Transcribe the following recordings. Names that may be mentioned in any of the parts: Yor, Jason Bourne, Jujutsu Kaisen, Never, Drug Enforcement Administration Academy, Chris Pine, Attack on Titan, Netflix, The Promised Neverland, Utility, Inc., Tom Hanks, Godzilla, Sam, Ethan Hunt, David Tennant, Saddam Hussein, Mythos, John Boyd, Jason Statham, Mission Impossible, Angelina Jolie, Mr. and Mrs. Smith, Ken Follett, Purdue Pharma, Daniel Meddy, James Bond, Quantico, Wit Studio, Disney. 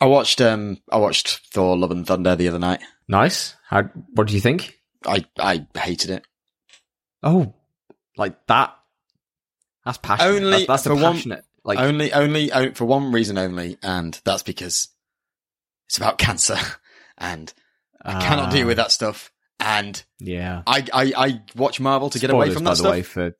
I watched Thor Love and Thunder the other night. Nice. What do you think? I hated it. Oh, like that? That's passionate. Only that's for passionate. One, like only for one reason only, and that's because it's about cancer, and I cannot deal with that stuff. And yeah, I watch Marvel to spoilers, get away from that by the stuff. Way, for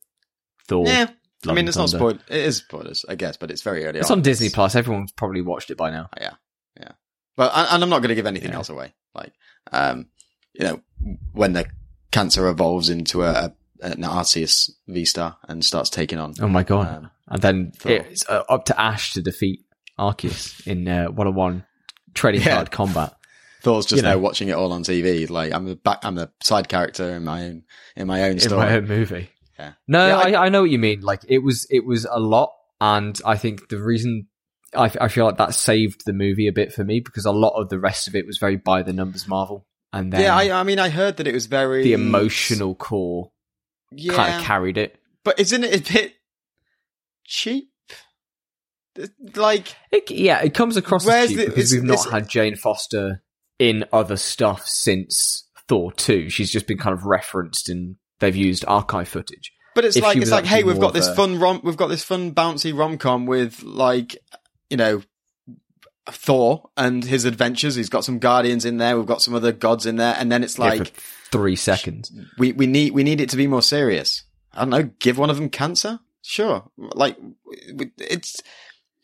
Thor. Yeah. Love I mean, it's Thunder. Not spoilers. It is spoilers, I guess, but it's very early. It's on Disney Plus. Everyone's probably watched it by now. Yeah, yeah. But and I'm not going to give anything else away. Like, you know, when the cancer evolves into an Arceus V-Star and starts taking on. Oh my god! And then it's up to Ash to defeat Arceus in one-on-one trading card combat. Thor's just now watching it all on TV. Like I'm the side character in my own story. My own movie. Yeah. No, yeah, I know what you mean. Like it was a lot, and I think the reason I feel like that saved the movie a bit for me, because a lot of the rest of it was very by the numbers Marvel, and then I mean I heard that it was very the emotional core kind of carried it. But isn't it a bit cheap? Like it comes across as cheap because we've not had Jane Foster in other stuff since Thor 2. She's just been kind of referenced in. They've used archive footage, but it's like, hey, we've got this fun bouncy rom-com with, like, you know, Thor and his adventures. He's got some guardians in there. We've got some other gods in there, and then it's like 3 seconds. We need it to be more serious. I don't know. Give one of them cancer, sure. Like it's.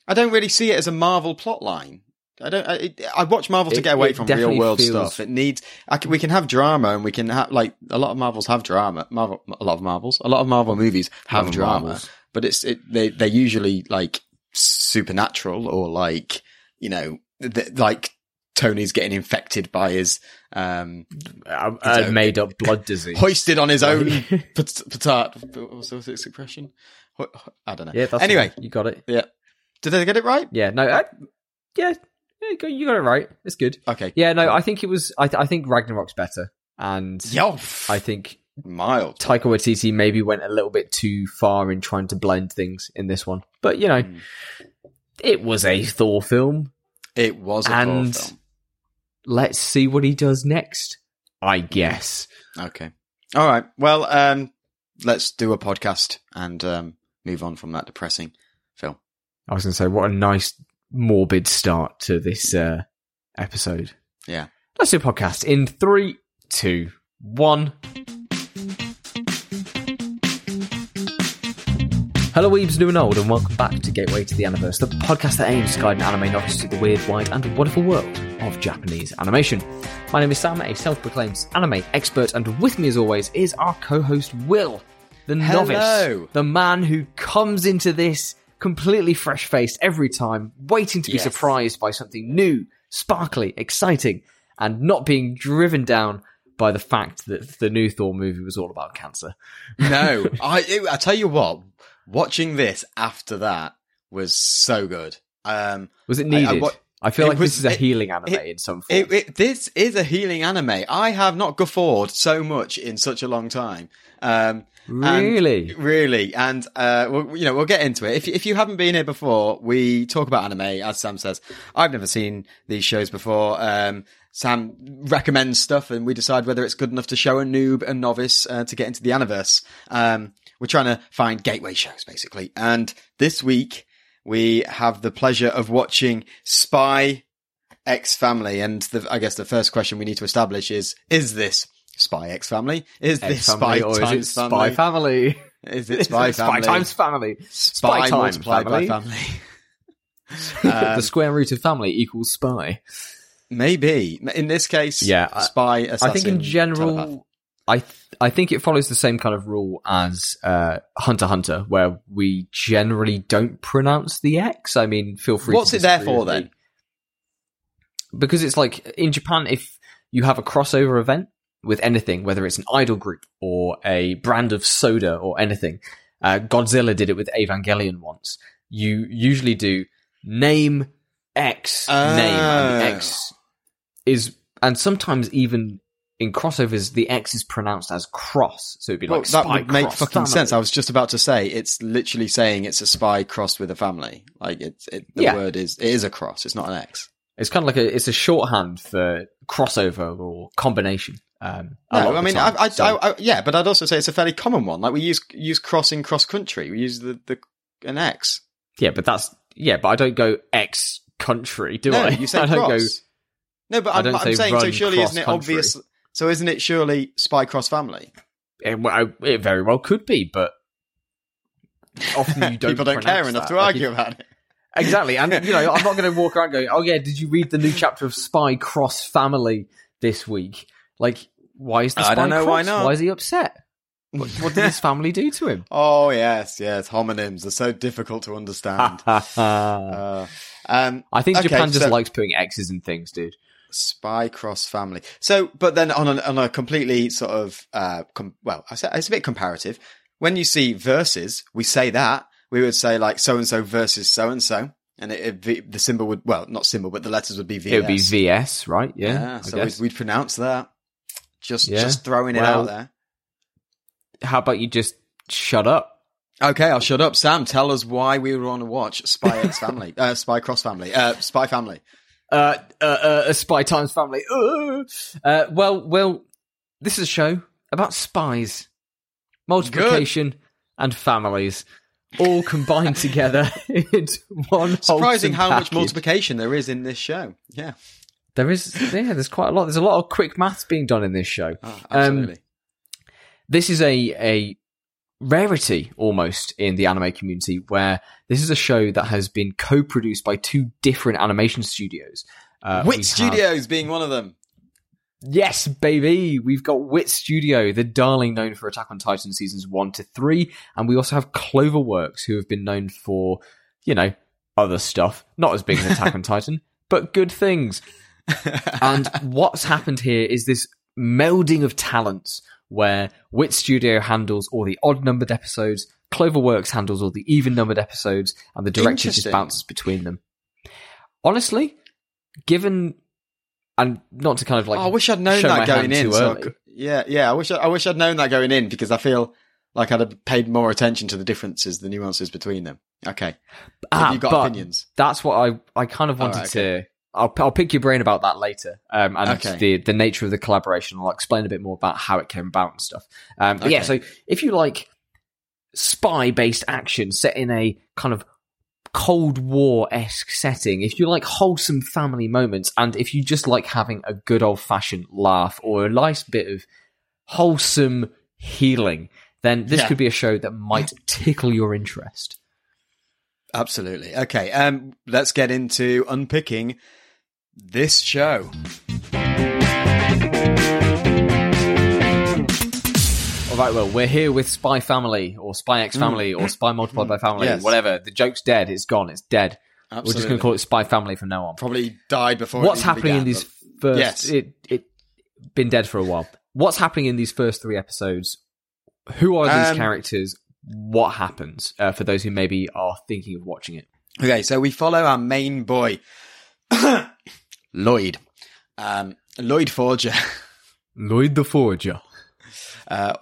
I don't really see it as a Marvel plot line. I watch Marvel to get away from real world stuff. It needs. We can have drama, and we can have like a lot of Marvels have drama. A lot of Marvel movies have drama, but they're usually like supernatural or like, you know, like Tony's getting infected by his made up blood disease, hoisted on his own petard. What's the expression? I don't know. Yeah. Anyway, you got it. Yeah. Did I get it right? Yeah. No. Yeah. You got it right. It's good. Okay. Yeah, no, I think it was. I think Ragnarok's better, and I think mild. Taika Waititi maybe went a little bit too far in trying to blend things in this one, but you know, it was a Thor film. It was, and Thor film. Let's see what he does next. I guess. Okay. All right. Well, let's do a podcast and move on from that depressing film. I was going to say, what a nice. Morbid start to this episode. Yeah. Let's do a podcast in 3, 2, 1. Hello, weebs new and old, and welcome back to Gateway to the Aniverse, the podcast that aims to guide an anime novice to the weird, wide, and wonderful world of Japanese animation. My name is Sam, a self-proclaimed anime expert, and with me as always is our co-host Will, the novice, the man who comes into this completely fresh-faced every time, waiting to be surprised by something new, sparkly, exciting, and not being driven down by the fact that the new Thor movie was all about cancer. No, I tell you what, watching this after that was so good. Was it needed? I feel like this is a healing anime in some form. This is a healing anime. I have not guffawed so much in such a long time. Really. And, you know, we'll get into it. If you haven't been here before, we talk about anime, as Sam says. I've never seen these shows before. Sam recommends stuff, and we decide whether it's good enough to show a noob, a novice, to get into the Aniverse. We're trying to find gateway shows, basically. And this week, we have the pleasure of watching Spy x Family. And I guess the first question we need to establish is this? Spy X Family? Is this Spy times Spy Family? Is it Spy Family? Spy times Family. Spy times Family. The square root of family equals spy. Maybe. In this case, spy, assassin, I think in general, telepath. I think it follows the same kind of rule as Hunter x Hunter, where we generally don't pronounce the X. I mean, feel free to disagree. What's it there for, then? Because it's like, in Japan, if you have a crossover event, with anything, whether it's an idol group or a brand of soda or anything. Godzilla did it with Evangelion once. You usually do name X, name, and X is... And sometimes even in crossovers, the X is pronounced as cross. So it'd be like spy cross. That would make fucking sense. I was just about to say, it's literally saying it's a spy crossed with a family. Like, the word is a cross. It's not an X. It's kind of like a shorthand for crossover or combination. But I'd also say it's a fairly common one. Like we use cross in cross country. We use an X. Yeah, but I don't go X country, do I? You say I don't cross. I'm saying so. Surely isn't it obvious? So isn't it surely Spy Cross Family? It very well could be, but often you don't. People don't care enough to argue about it. Exactly, and I'm not going to walk around going, "Oh yeah, did you read the new chapter of Spy Cross Family this week?" Like, why is the spy? I don't know cross? Why not. Why is he upset? What did his family do to him? Oh yes, homonyms are so difficult to understand. I think Japan just likes putting X's in things, dude. Spy Cross Family. So, but then on a completely sort of it's a bit comparative. When you see versus, we say that we would say like so and so versus so and so, and the symbol would the letters would be VS. It would be VS, right? Yeah so we'd pronounce that. Just throwing it out there. How about you just shut up? Okay, I'll shut up. Sam, tell us why we were on to watch Spy X Family, Spy Cross Family, Spy Family, Spy Times Family. Well, this is a show about spies, multiplication, and families, all combined together into one. Surprising how much multiplication there is in this show. Yeah, there is. Yeah, there's quite a lot. There's a lot of quick maths being done in this show. Oh, absolutely. This is a rarity almost in the anime community, where this is a show that has been co-produced by two different animation studios. Wit Studios being one of them. Yes, baby. We've got Wit Studio, the darling known for Attack on Titan seasons 1 to 3. And we also have CloverWorks, who have been known for, other stuff. Not as big as Attack on Titan, but good things. And what's happened here is this melding of talents, where Wit Studio handles all the odd-numbered episodes, CloverWorks handles all the even-numbered episodes, and the director just bounces between them. Honestly, given... And not to kind of like... Oh, I wish I'd known that going in. I wish I'd known that going in, because I feel like I'd have paid more attention to the differences, the nuances between them. Okay. Have you got opinions? That's what I kind of wanted to... I'll pick your brain about that later, the nature of the collaboration. I'll explain a bit more about how it came about and stuff. So if you like spy-based action set in a kind of Cold War-esque setting, if you like wholesome family moments, and if you just like having a good old-fashioned laugh or a nice bit of wholesome healing, then this could be a show that might tickle your interest. Absolutely. Okay, let's get into unpicking this show. All right, well, we're here with Spy Family, or Spy X Family, or Spy Multiplied by Family, whatever. The joke's dead. It's gone. It's dead. Absolutely. We're just going to call it Spy Family from now on. Probably died before. What's happening in these first? Yes, it been dead for a while. What's happening in these first three episodes? Who are these characters? What happens for those who maybe are thinking of watching it? Okay, so we follow our main boy, Lloyd Forger. Lloyd the Forger.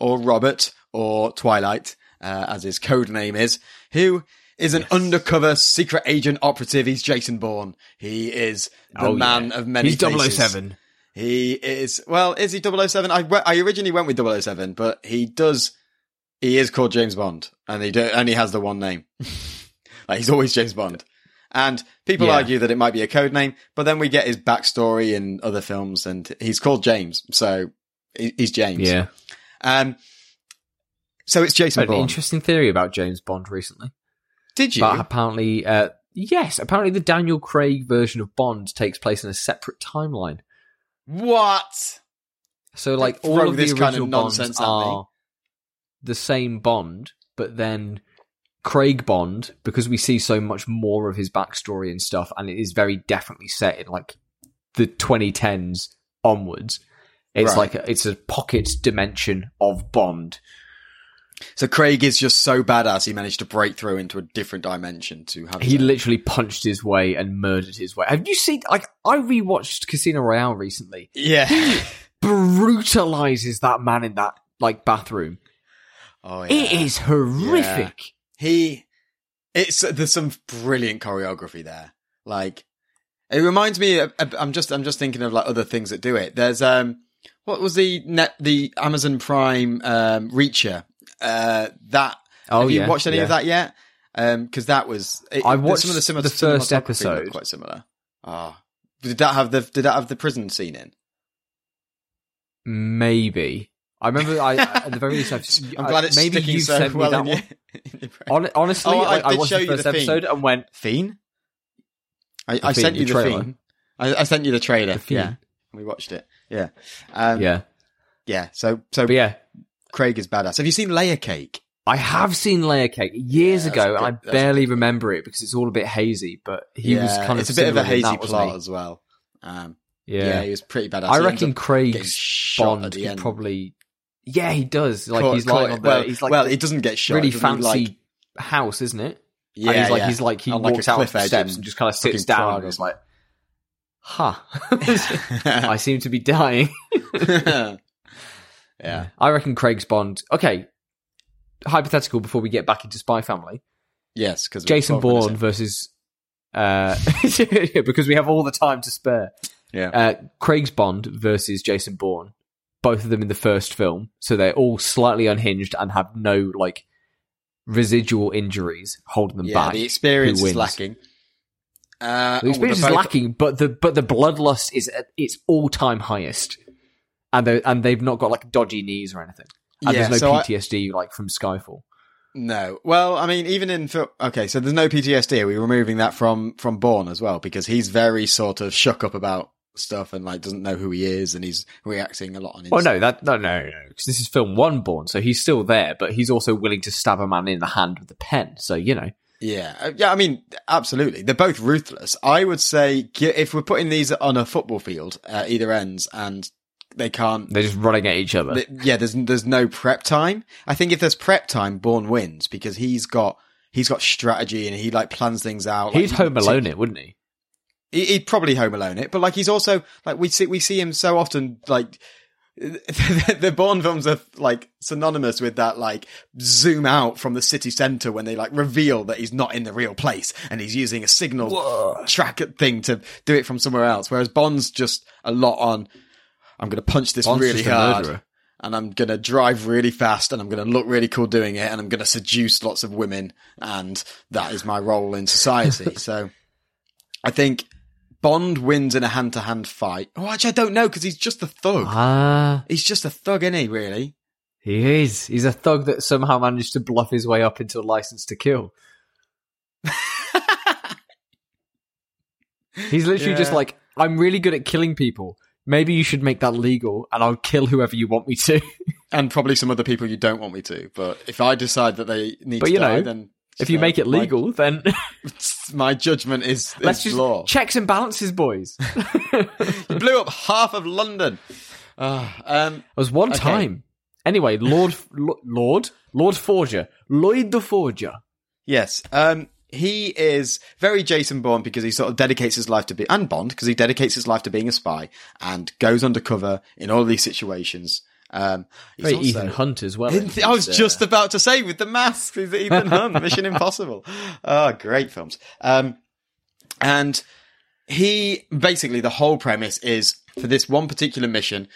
Or Robert, or Twilight, as his code name is, who is an undercover secret agent operative. He's Jason Bourne. He is the man of many faces. He's 007. He is... Well, is he 007? I originally went with 007, but he does... He is called James Bond, and he only has the one name. Like, he's always James Bond. And people argue that it might be a code name, but then we get his backstory in other films, and he's called James, so he's James. Yeah. So it's Jason Bourne. An interesting theory about James Bond recently. Did you? But apparently, apparently the Daniel Craig version of Bond takes place in a separate timeline. What? So, like, all of the original kind of nonsense Bonds are... the same Bond, but then Craig Bond, because we see so much more of his backstory and stuff, and it is very definitely set in like the 2010s onwards. It's it's a pocket dimension of Bond. So Craig is just so badass he managed to break through into a different dimension to have. He literally punched his way and murdered his way. Have you seen? Like, I rewatched Casino Royale recently. Yeah, he brutalizes that man in that like bathroom. Oh, yeah. It is horrific. There's some brilliant choreography there. Like, It reminds me of, I'm just thinking of like other things that do it. There's what was the Amazon Prime Reacher? That have you watched any of that yet? Because that was I watched some of the similar, the first episode, quite similar. Ah, oh. Did that have the prison scene in? Maybe. I remember at the very least, I'm glad it's maybe sticking so well in your brain. Honestly, I watched the first episode and went, Fiend? I sent you the Fiend. I sent you the trailer. Yeah. We watched it. Yeah. Yeah. So but yeah, Craig is badass. Have you seen Layer Cake? I have seen Layer Cake years ago, and I barely remember it because it's all a bit hazy, but he was kind of... It's a bit of a hazy plot as well. Yeah, he was pretty badass. I reckon Craig's Bond is probably... Yeah, he does. Like he's like on the... Well, he doesn't get shot. Really fancy house, isn't it? Yeah, and he's like he walks out of the steps and just kind of sits down and is like, huh, I seem to be dying. Yeah, I reckon Craig's Bond. Okay, hypothetical before we get back into Spy Family. Yes, because Jason Bourne versus because we have all the time to spare. Yeah, Craig's Bond versus Jason Bourne. Both of them in the first film, so they're all slightly unhinged and have no like residual injuries holding them back. The experience is lacking. The experience is lacking, but the bloodlust is at its all-time highest, and they've not got like dodgy knees or anything. And there's no PTSD like from Skyfall. No, well, I mean, even in okay, so there's no PTSD. Are we removing that from Bourne as well? Because he's very sort of shook up about stuff and like doesn't know who he is, and he's reacting a lot on his no, because this is film one Bourne, so he's still there, but he's also willing to stab a man in the hand with a pen, so you know. Yeah, I mean, absolutely, they're both ruthless. I would say if we're putting these on a football field at either ends and they're just running at each other, there's no prep time. I think if there's prep time, Bourne wins because he's got strategy and he like plans things out. He'd like, Home Alone it, wouldn't he? He'd probably Home Alone it, but like he's also like we see him so often like the Bourne films are like synonymous with that like zoom out from the city centre when they like reveal that he's not in the real place and he's using a signal track thing to do it from somewhere else. Whereas Bond's just a lot on I'm going to punch this Bond's really hard and I'm going to drive really fast and I'm going to look really cool doing it and I'm going to seduce lots of women and that is my role in society. So I think Bond wins in a hand-to-hand fight. Oh, actually, I don't know, because he's just a thug. He's just a thug, isn't he, really? He is. He's a thug that somehow managed to bluff his way up into a license to kill. He's literally just like, I'm really good at killing people. Maybe you should make that legal, and I'll kill whoever you want me to. And probably some other people you don't want me to. But if I decide that they need to die, then... If you make it legal, then... My judgment is law. Let's just checks and balances, boys. You blew up half of London. It was one time. Anyway, Lord Forger. Lloyd the Forger. Yes. He is very Jason Bourne because he sort of dedicates his life to be... And Bond, because he dedicates his life to being a spy and goes undercover in all of these situations. He's also Ethan Hunt as well. I was just about to say with the mask, he's Ethan Hunt, Mission Impossible. Oh, great films. And he basically the whole premise is for this one particular mission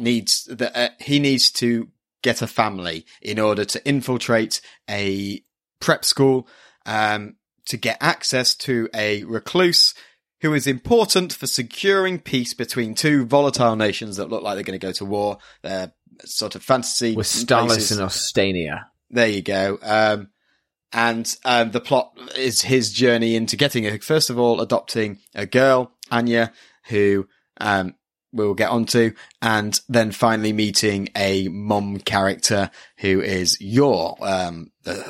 he needs to get a family in order to infiltrate a prep school to get access to a recluse who is important for securing peace between two volatile nations that look like they're going to go to war. They're sort of fantasy. With Stalis and Ostania. There you go. And the plot is his journey into first of all, adopting a girl, Anya, who we'll get onto, and then finally meeting a mom character who is Yor,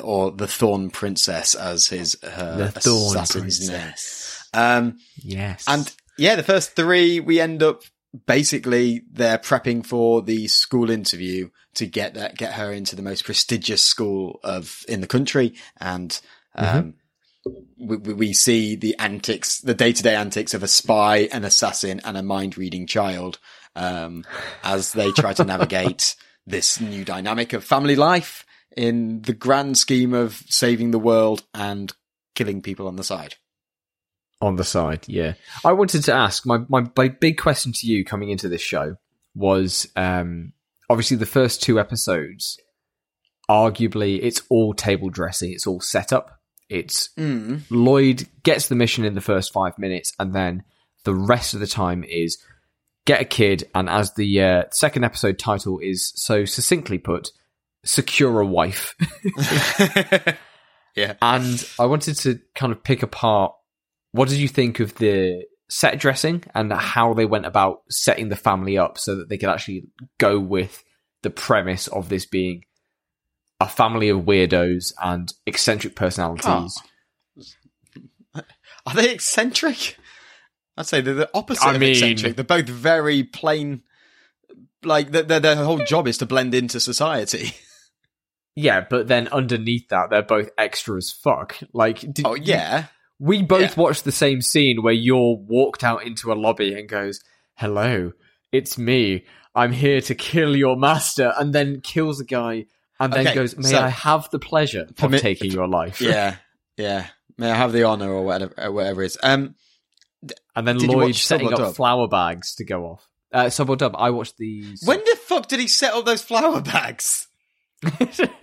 or the Thorn Princess as her assassin's name. Yes. And the first three, we end up basically they're prepping for the school interview to get her into the most prestigious school in the country. And, we see the day-to-day antics of a spy, an assassin and a mind reading child, as they try to navigate this new dynamic of family life in the grand scheme of saving the world and killing people on the side. On the side, yeah. I wanted to ask, my big question to you coming into this show was, obviously the first two episodes, arguably it's all table dressing, it's all set up. It's Lloyd gets the mission in the first 5 minutes, and then the rest of the time is get a kid, and as the second episode title is so succinctly put, secure a wife. Yeah. And I wanted to kind of pick apart, what did you think of the set dressing and how they went about setting the family up so that they could actually go with the premise of this being a family of weirdos and eccentric personalities? Oh. Are they eccentric? I'd say they're the opposite of eccentric. They're both very plain. Like, their whole job is to blend into society. Yeah, but then underneath that, they're both extra as fuck. Like, we both watched the same scene where Yor walked out into a lobby and goes, "Hello, it's me. I'm here to kill your master," and then kills a guy and then goes, "May I have the pleasure of taking your life?" Yeah, yeah. May I have the honor or whatever it is. And then Lloyd setting up flower bags to go off. Sub or dub? I watched these. When the fuck did he set up those flower bags?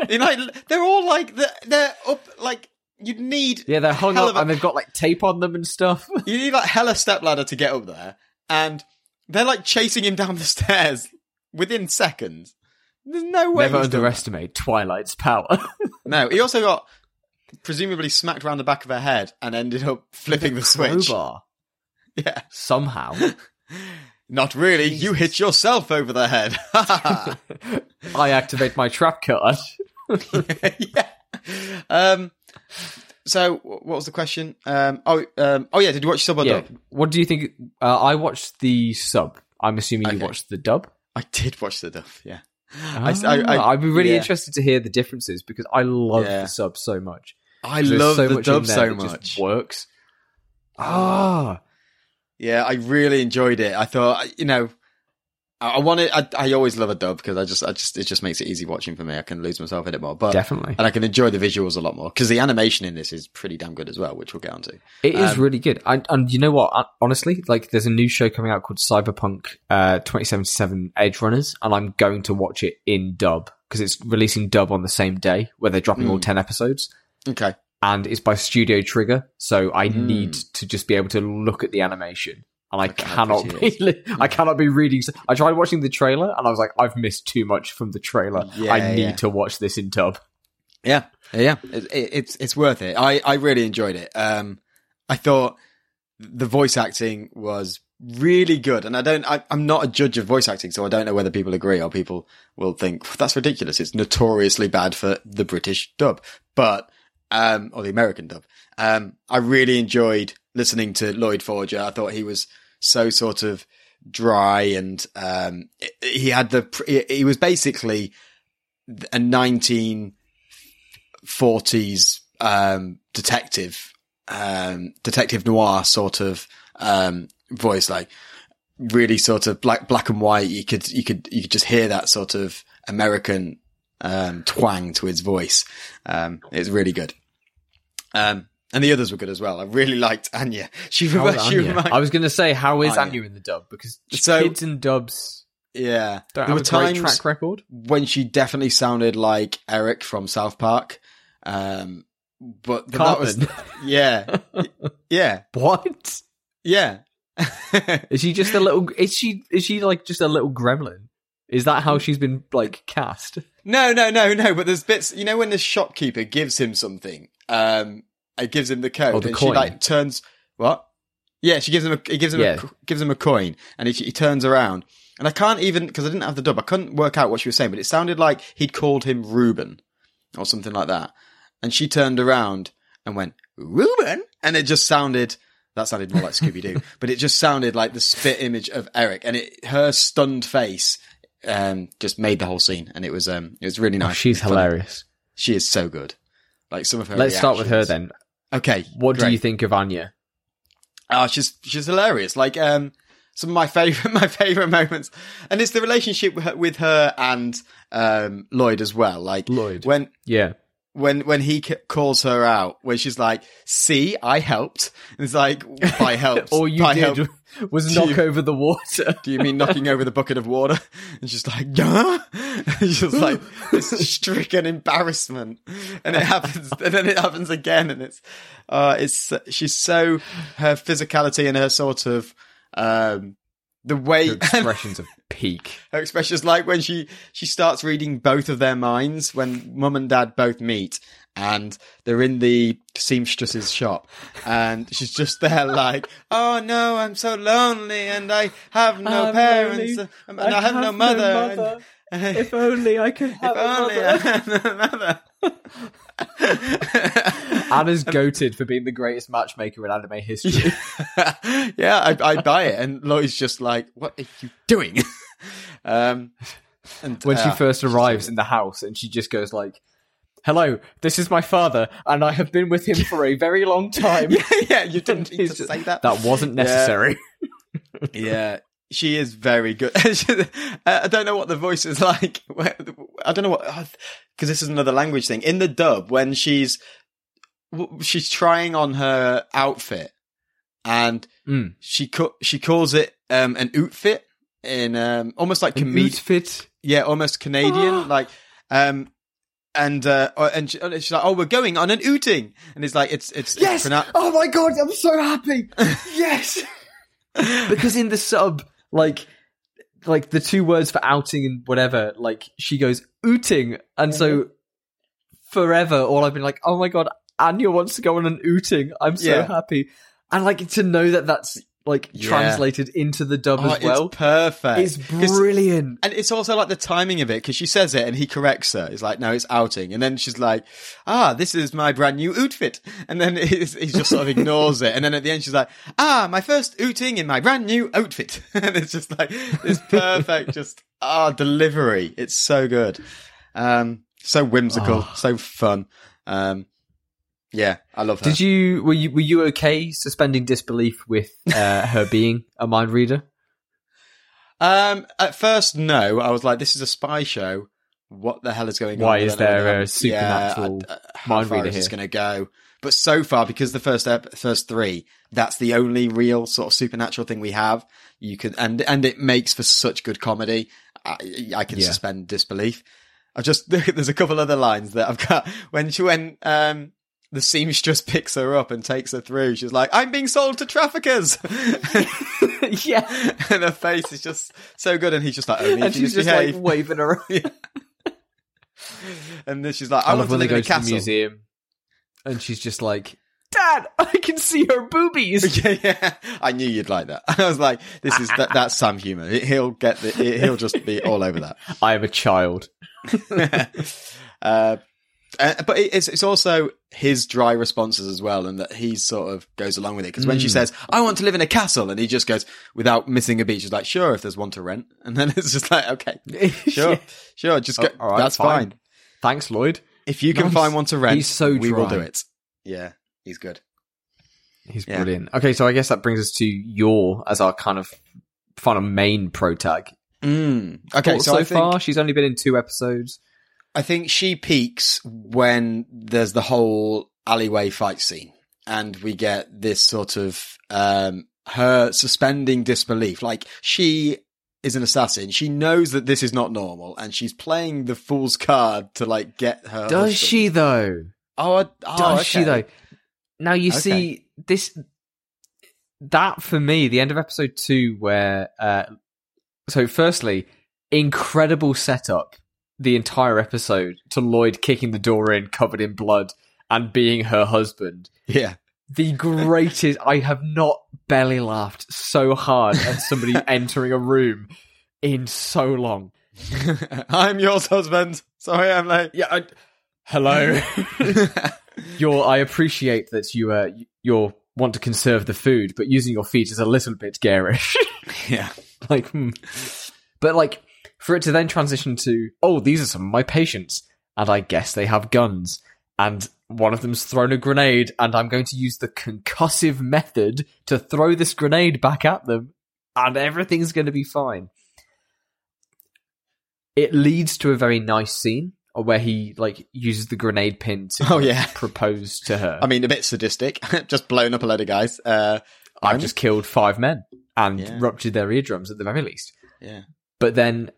You know, they're all like they're up like you'd need. Yeah, they're hung up and they've got like tape on them and stuff. You need like hella stepladder to get up there, and they're like chasing him down the stairs within seconds. There's no way. Never underestimate Twilight's power. No, he also got presumably smacked around the back of her head and ended up flipping the switch. Crowbar. Yeah, somehow. Not really. Jesus. You hit yourself over the head. I activate my trap card. Yeah. So, what was the question? Did you watch sub or dub? What do you think? I watched the sub. I'm assuming you watched the dub. I did watch the dub. Yeah. I'd be really interested to hear the differences because I love the sub so much. I love the dub so much. It just works. Yeah, I really enjoyed it. I thought, you know, I always love a dub because it just makes it easy watching for me. I can lose myself in it more, but definitely, and I can enjoy the visuals a lot more because the animation in this is pretty damn good as well, which we'll get onto. It is really good, and you know what? Honestly, like, there's a new show coming out called Cyberpunk 2077 Edge Runners, and I'm going to watch it in dub because it's releasing dub on the same day where they're dropping all 10 episodes. Okay. And it's by Studio Trigger, so I need to just be able to look at the animation, and I cannot be reading. I tried watching the trailer, and I was like, I've missed too much from the trailer. Yeah, I need to watch this in dub. Yeah, yeah, it's worth it. I really enjoyed it. I thought the voice acting was really good, and I'm not a judge of voice acting, so I don't know whether people agree or people will think that's ridiculous. It's notoriously bad for the British dub, but. Or the American dub. I really enjoyed listening to Lloyd Forger. I thought he was so sort of dry, and he was basically a 1940s detective noir sort of voice, like really sort of black and white. You could just hear that sort of American twang to his voice. It's really good. And the others were good as well. I really liked Anya. I was going to say, how is Anya in the dub? Because kids in dubs don't have a great track record. When she definitely sounded like Eric from South Park. But that was... Yeah. Yeah. What? Yeah. Is she just a little gremlin? Is that how she's been, like, cast? No. But there's bits... You know when the shopkeeper gives him something... It gives him the code, and coin. She like turns. What? Yeah, she gives him. Gives him a coin, and he turns around. And I can't even, because I didn't have the dub, I couldn't work out what she was saying, but it sounded like he'd called him Reuben or something like that. And she turned around and went Reuben, and it just sounded. That sounded more like Scooby Doo, but it just sounded like the spit image of Eric, and her stunned face just made the whole scene, and it was really nice. Oh, she's hilarious. She is so good. Like some of her Let's reactions. Start with her then. Okay. What do you think of Anya? Oh, she's hilarious. Like, some of my favorite moments, and it's the relationship with her and Lloyd as well. Like Lloyd, when when he calls her out, where she's like, "See, I helped." And it's like, "I helped." All you did was knock over the water. Do you mean knocking over the bucket of water? And she's like, "Huh?" And she's like, this stricken embarrassment. And it happens, and then it happens again. And it's she's so, her physicality and her sort of, the way her expressions of peak. Her expressions, like when she starts reading both of their minds when mum and dad both meet and they're in the seamstress's shop and she's just there like, "Oh no, I'm so lonely and I have no parents and I have no mother. And if only I could have a mother." Anna's goated for being the greatest matchmaker in anime history. Yeah, I buy it. And Lloyd's just like, "What are you doing?" And when she first arrives in the house and she just goes like, "Hello, this is my father and I have been with him for a very long time." yeah, you didn't need to say that. That wasn't necessary. Yeah. She is very good. I don't know what the voice is like. I don't know what, because this is another language thing. In the dub, when she's trying on her outfit, and she calls it an outfit in almost like outfit. Yeah, almost Canadian, like. And she's like, "Oh, we're going on an outing," and it's like it's yes. Oh my god, I'm so happy. Yes, because in the sub. Like the two words for outing and whatever, like she goes ooting, and so forever all I've been like, "Oh my god, Anya wants to go on an ooting. I'm so happy." And like to know that that's like translated into the dub as well. It's perfect. It's brilliant. And it's also like the timing of it, because she says it and he corrects her. It's like, "No, it's outing." And then she's like, "Ah, this is my brand new outfit." And then he just sort of ignores it. And then at the end she's like, "Ah, my first outing in my brand new outfit." And it's just like, it's perfect. Just, delivery. It's so good. So whimsical, so fun. Yeah, I love her. Were you okay suspending disbelief with her being a mind reader? At first, no. I was like, "This is a spy show. What the hell is going on? Why is there a supernatural mind reader here? How far is this going to go?" But so far, because the first three, that's the only real sort of supernatural thing we have. You could and it makes for such good comedy. I can suspend disbelief. There's a couple other lines that I've got when the seamstress picks her up and takes her through. She's like, "I'm being sold to traffickers." Yeah. And her face is just so good. And he's just like, "Only if you just behave." Like waving her. And then she's like, "I want to live in a castle." To the museum. And she's just like, "Dad, I can see her boobies." Yeah. I knew you'd like that. I was like, this is that's Sam humor. He'll just be all over that. I am a child. But it's also his dry responses as well, and that he sort of goes along with it. Because when she says, "I want to live in a castle," and he just goes, without missing a beat, she's like, "Sure, if there's one to rent." And then it's just like, okay, sure, sure, just go. All right, that's fine. Thanks, Lloyd. If you can find one to rent, he's so dry. We will do it. Yeah, he's good. He's brilliant. Okay, so I guess that brings us to Yor as our kind of final main pro tag. Okay, so far, she's only been in 2 episodes. I think she peaks when there's the whole alleyway fight scene and we get this sort of her suspending disbelief. Like, she is an assassin. She knows that this is not normal and she's playing the fool's card to, like, get her Does husband. She, though? She, though? Now, you see, this... That, for me, the end of episode 2 where... so, firstly, incredible setup. The entire episode to Lloyd kicking the door in covered in blood and being her husband. Yeah. The greatest. I have not belly laughed so hard at somebody entering a room in so long. "I'm your husband. Sorry, I'm late." Yeah. Hello. I appreciate that you want to conserve the food, but using your feet is a little bit garish. Yeah. But like, for it to then transition to, "Oh, these are some of my patients, and I guess they have guns, and one of them's thrown a grenade, and I'm going to use the concussive method to throw this grenade back at them, and everything's going to be fine." It leads to a very nice scene, where he like uses the grenade pin to propose to her. I mean, a bit sadistic. Just blown up a load of guys. I've just killed 5 men and ruptured their eardrums at the very least. Yeah. But then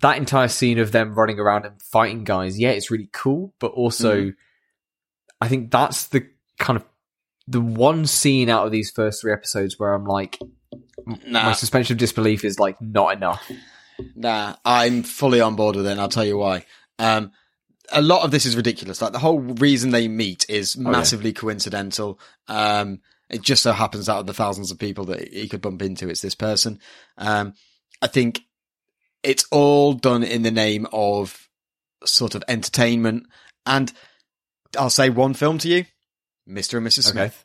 that entire scene of them running around and fighting guys, it's really cool. But also, I think that's the kind of the one scene out of these first 3 episodes where I'm like, my suspension of disbelief is like not enough. Nah, I'm fully on board with it, and I'll tell you why. A lot of this is ridiculous. Like the whole reason they meet is massively coincidental. It just so happens out of the thousands of people that he could bump into, it's this person. I think it's all done in the name of sort of entertainment. And I'll say one film to you, Mr. and Mrs. Smith.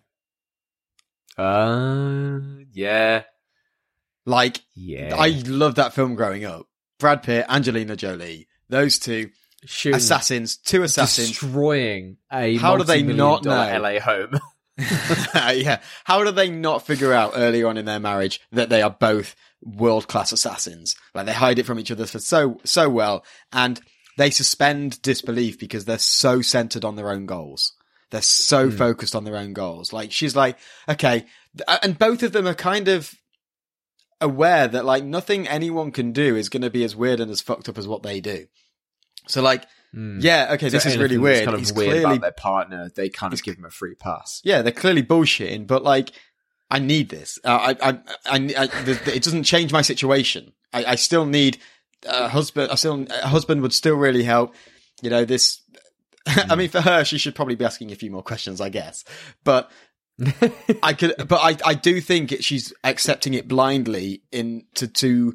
I loved that film growing up. Brad Pitt, Angelina Jolie, those two. Shooting, two assassins destroying a multi-million-dollar LA home. How do they not figure out early on in their marriage that they are both world-class assassins? Like, they hide it from each other for so well, and they suspend disbelief because they're so centered on their own goals. They're so focused on their own goals. Like, she's like, okay, and both of them are kind of aware that like nothing anyone can do is going to be as weird and as fucked up as what they do. So like, this is really weird. It's kind of weird about their partner. They kind of give him a free pass. Yeah, they're clearly bullshitting, but like, I need this. It doesn't change my situation. I still need a husband. A husband would still really help. You know this. I mean, for her, she should probably be asking a few more questions, I guess. But I do think she's accepting it blindly to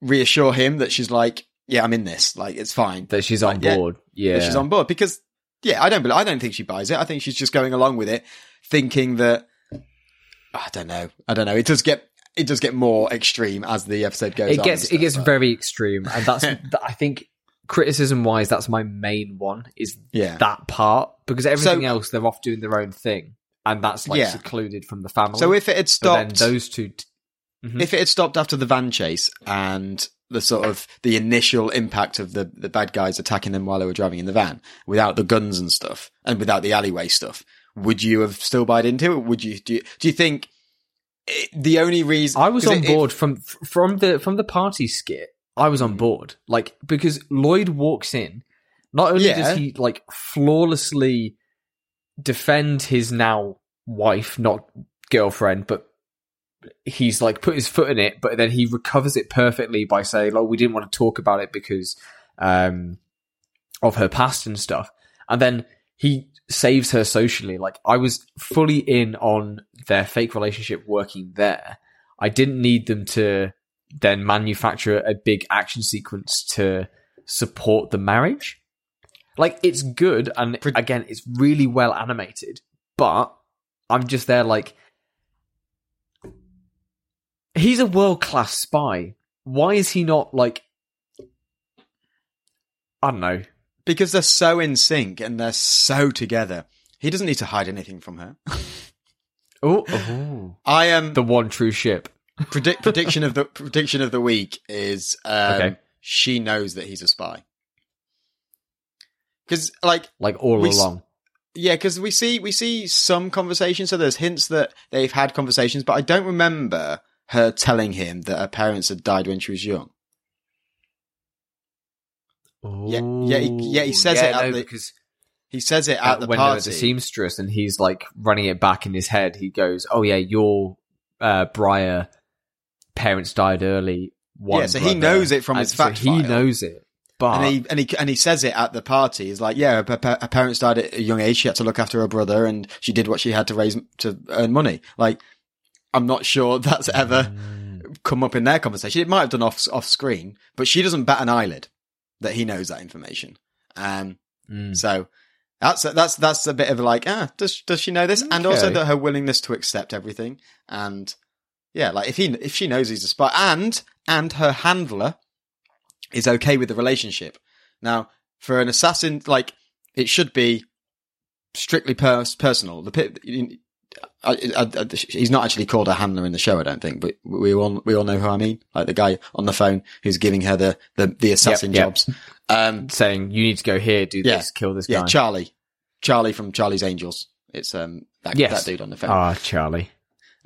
reassure him that she's like, yeah, I'm in this. Like, it's fine. That she's on board. Yeah. That she's on board because, I don't think she buys it. I think she's just going along with it, thinking that, I don't know. It does get more extreme as the episode goes on. It gets very extreme. And that's, I think, criticism wise, that's my main one is that part, because everything else, they're off doing their own thing. And that's like secluded from the family. So if it had stopped, those two, if it had stopped after the van chase and the sort of the initial impact of the bad guys attacking them while they were driving in the van, without the guns and stuff and without the alleyway stuff, would you have still bought into it? Would you, do you think the only reason I was on board from the party skit, I was on board, like, because Lloyd walks in, not only does he like flawlessly defend his now wife, not girlfriend, but he's like put his foot in it, but then he recovers it perfectly by saying, "Oh, we didn't want to talk about it because of her past and stuff." And then he saves her socially. Like, I was fully in on their fake relationship working there. I didn't need them to then manufacture a big action sequence to support the marriage. Like, it's good, and again, it's really well animated. But I'm just there, like, he's a world-class spy. Why is he not, like, I don't know. Because they're so in sync and they're so together. He doesn't need to hide anything from her. Oh, I am the one true ship. Prediction of the week is she knows that he's a spy. Because like all along. Yeah, because we see some conversations. So there's hints that they've had conversations, but I don't remember her telling him that her parents had died when she was young. Ooh, he says it at the party. When there's a seamstress and he's like running it back in his head, he goes, "Oh yeah, your Briar parents died early." So brother. He knows it from his fact file. He knows it, but and he says it at the party. He's like, "Yeah, her parents died at a young age. She had to look after her brother, and she did what she had to to earn money." Like, I'm not sure that's ever come up in their conversation. It might have done off screen, but she doesn't bat an eyelid that he knows that information. So that's a bit of like, does she know this? Okay. And also that her willingness to accept everything. And yeah, like if she knows he's a spy, and her handler is okay with the relationship. Now, for an assassin, like, it should be strictly personal. The he's not actually called a handler in the show, I don't think, but we all know who I mean. Like the guy on the phone who's giving her the assassin jobs. Saying, you need to go here, do this, kill this guy. Yeah, Charlie from Charlie's Angels. It's that dude on the phone. Ah, Charlie.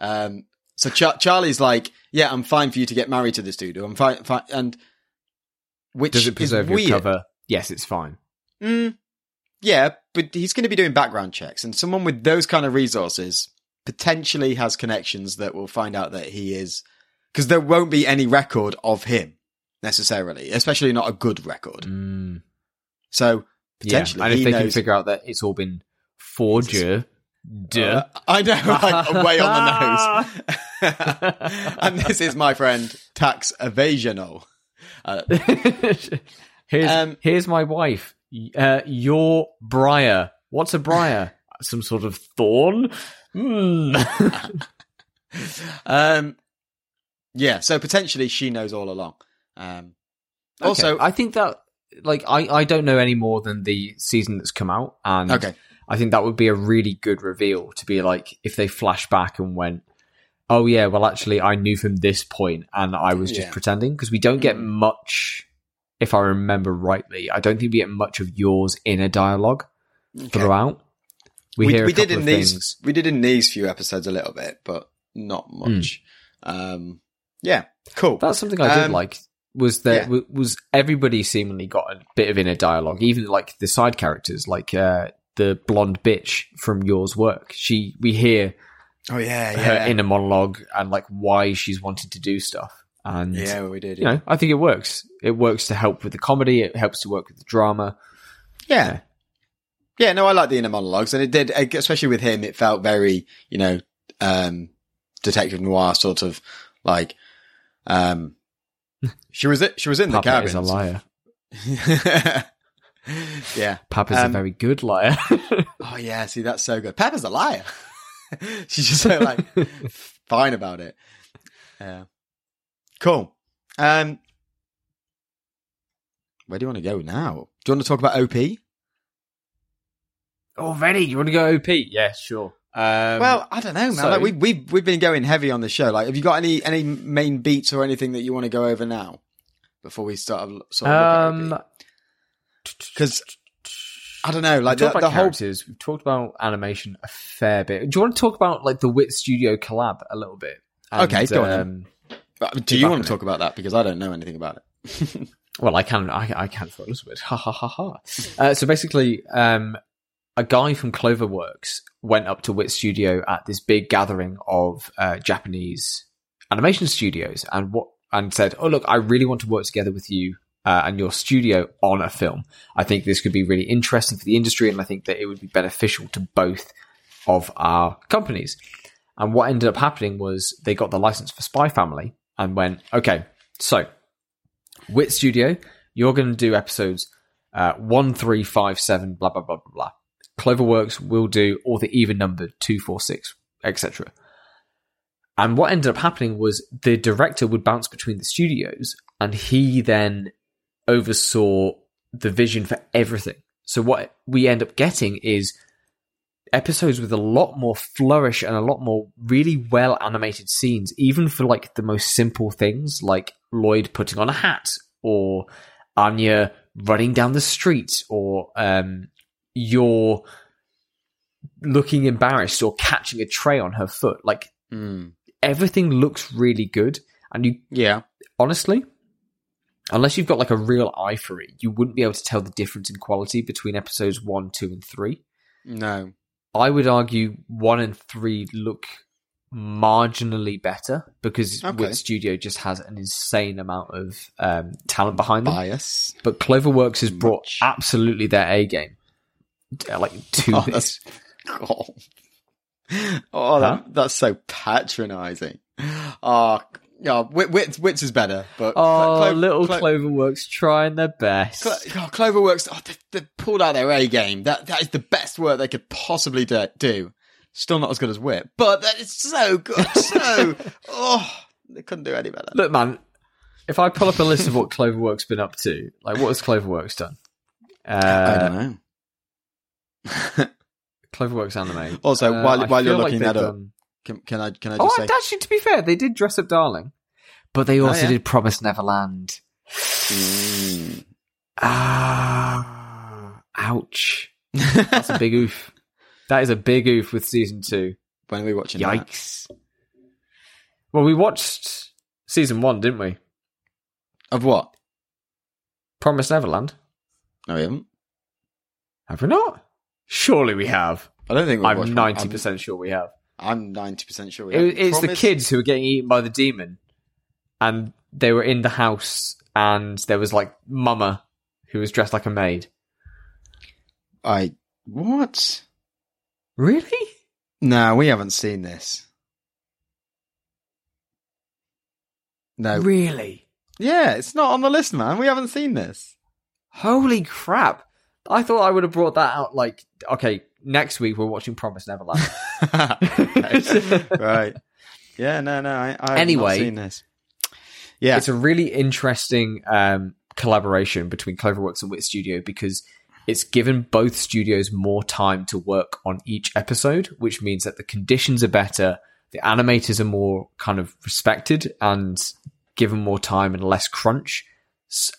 So Charlie's like, yeah, I'm fine for you to get married to this dude. I'm fine. And which does it preserve your cover? Yes, it's fine. Yeah, but he's going to be doing background checks, and someone with those kind of resources potentially has connections that will find out that he is, because there won't be any record of him necessarily, especially not a good record. So potentially, and if they can figure out that it's all been forger, I know, like, way on the nose. And this is, my friend, tax evasional. Here's my wife. Your briar. What's a briar? Some sort of thorn? Yeah, so potentially she knows all along. Also, I think that, like, I don't know any more than the season that's come out, and I think that would be a really good reveal, to be like, if they flash back and went, oh yeah, well actually I knew from this point and I was just pretending, because we don't get much. If I remember rightly, I don't think we get much of Yor's inner dialogue throughout. We did in these things. We did in these few episodes a little bit, but not much. Yeah, cool. That's something I did like. Was that was everybody seemingly got a bit of inner dialogue, even like the side characters, like the blonde bitch from Yor's work. We hear her inner monologue and like why she's wanted to do stuff. And we did. You know, I think it works. It works to help with the comedy. It helps to work with the drama. Yeah. No, I like the inner monologues, and it did, especially with him. It felt very, detective noir sort of, like. She was in the cabin. Is a liar. Yeah, Papa's a very good liar. Oh yeah, see, that's so good. Papa's a liar. She's just so like fine about it. Yeah. Cool. Where do you want to go now? Do you want to talk about OP? Already? You want to go OP? Yeah, sure. Well, I don't know, man. So, like, we've been going heavy on the show. Like, have you got any main beats or anything that you want to go over now before we start? Because I don't know, like the whole. We've talked about animation a fair bit. Do you want to talk about like the Wit Studio collab a little bit? Okay, go on. Do you want to talk about that? Because I don't know anything about it. Well, I can for a little bit. Ha ha ha ha. So basically, a guy from CloverWorks went up to Wit Studio at this big gathering of Japanese animation studios and said, oh, look, I really want to work together with you and your studio on a film. I think this could be really interesting for the industry, and I think that it would be beneficial to both of our companies. And what ended up happening was they got the license for Spy Family, and went, okay, so Wit Studio, you're going to do episodes 1, 3, 5, 7, blah, blah, blah, blah, blah. CloverWorks will do all the even numbered 2, 4, 6, etc. And what ended up happening was the director would bounce between the studios, and he then oversaw the vision for everything. So what we end up getting is episodes with a lot more flourish and a lot more really well animated scenes, even for like the most simple things, like Lloyd putting on a hat, or Anya running down the street, or Yor looking embarrassed or catching a tray on her foot. Like everything looks really good, and honestly, unless you've got like a real eye for it, you wouldn't be able to tell the difference in quality between episodes 1, 2, and 3. No. I would argue 1 and 3 look marginally better, because Wit Studio just has an insane amount of talent behind them. Bias. But CloverWorks has brought absolutely their A game. Like two. That's so patronising. Wits is better, but CloverWorks trying their best. CloverWorks, they pulled out their A game. That is the best work they could possibly do. Still not as good as Wit, but that is so good. So, they couldn't do any better. Look, man, if I pull up a list of what CloverWorks been up to, like, what has CloverWorks done? I don't know. CloverWorks anime. Also, while you're looking that up, can I just say... Oh, actually, to be fair, they did Dress Up Darling, but they also did Promised Neverland. Ouch. That's a big oof. That is a big oof with season 2. When are we watching that? Well, we watched season 1, didn't we? Of what? Promised Neverland. No, we haven't. Have we not? Surely we have. I don't think we've watched 90% sure we have. I'm 90% sure we have. It's the kids who were getting eaten by the demon. And they were in the house and there was like Mama who was dressed like a maid. What? Really? No, we haven't seen this. No. Really? Yeah, it's not on the list, man. We haven't seen this. Holy crap. I thought I would have brought that out like, okay, next week we're watching Promised Neverland. Right. Yeah, no, I haven't seen this. Yeah. It's a really interesting collaboration between CloverWorks and Wit Studio because it's given both studios more time to work on each episode, which means that the conditions are better, the animators are more kind of respected and given more time and less crunch,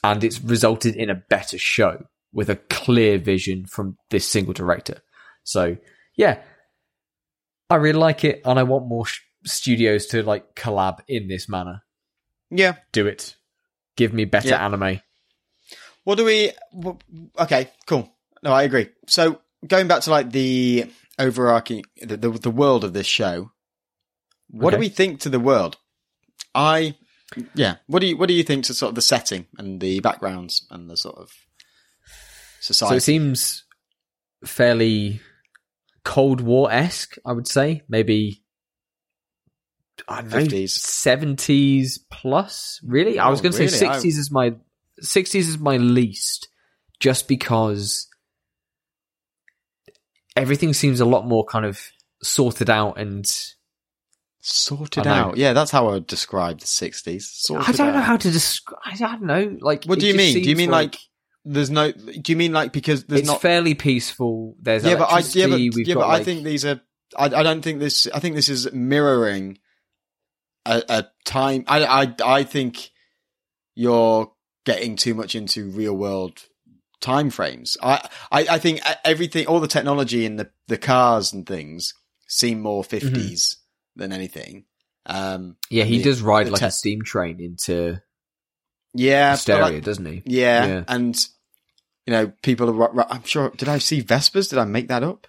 and it's resulted in a better show with a clear vision from this single director. So, yeah, I really like it, and I want more studios to like collab in this manner. Yeah. Do it. Give me better anime. What do we... Okay, cool. No, I agree. So going back to like the overarching... The world of this show. What do we think to the world? What do you think to sort of the setting and the backgrounds and the sort of society? So it seems fairly Cold War-esque, I would say. Maybe... I don't know, 70s plus, really? I was going to say 60s is my 60s is my least, just because everything seems a lot more kind of sorted out and sorted out. Yeah, that's how I would describe the 60s. I don't know how to describe. Like, what do you mean? Do you mean like there's no? Do you mean like because there's it's fairly peaceful? There's but I think these are. I don't think this. I think this is mirroring. A time I think you're getting too much into real world time frames. I think everything, all the technology and the cars and things seem more 50s than anything. He does ride like a steam train into hysteria, doesn't he? Yeah, and you know, people are, I'm sure, did I see Vespas? Did I make that up?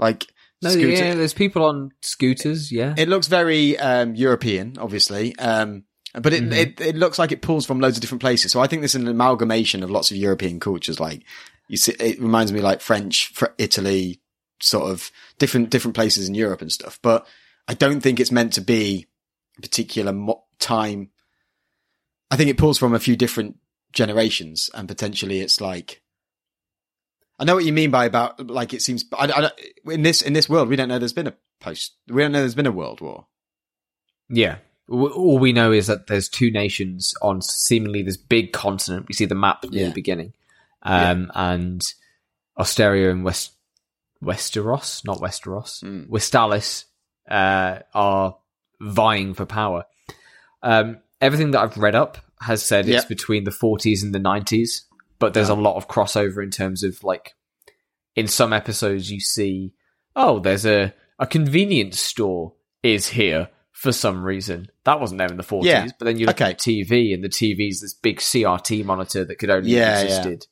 Like, no, yeah, there's people on scooters, yeah. It looks very European, obviously, but it looks like it pulls from loads of different places. So I think this is an amalgamation of lots of European cultures. Like, you see, it reminds me like French, Italy, sort of different places in Europe and stuff. But I don't think it's meant to be a particular time. I think it pulls from a few different generations, and potentially it's like... I know what you mean by about like it seems. In this world, we don't know there's been a We don't know there's been a world war. Yeah, all we know is that there's two nations on seemingly this big continent. We see the map near the beginning, and Osteria and Westalis are vying for power. Everything that I've read up has said it's between the 40s and the 90s. But there's a lot of crossover in terms of, like, in some episodes you see, there's a convenience store is here for some reason. That wasn't there in the 40s, but then you look at the TV, and the TV's this big CRT monitor that could only have existed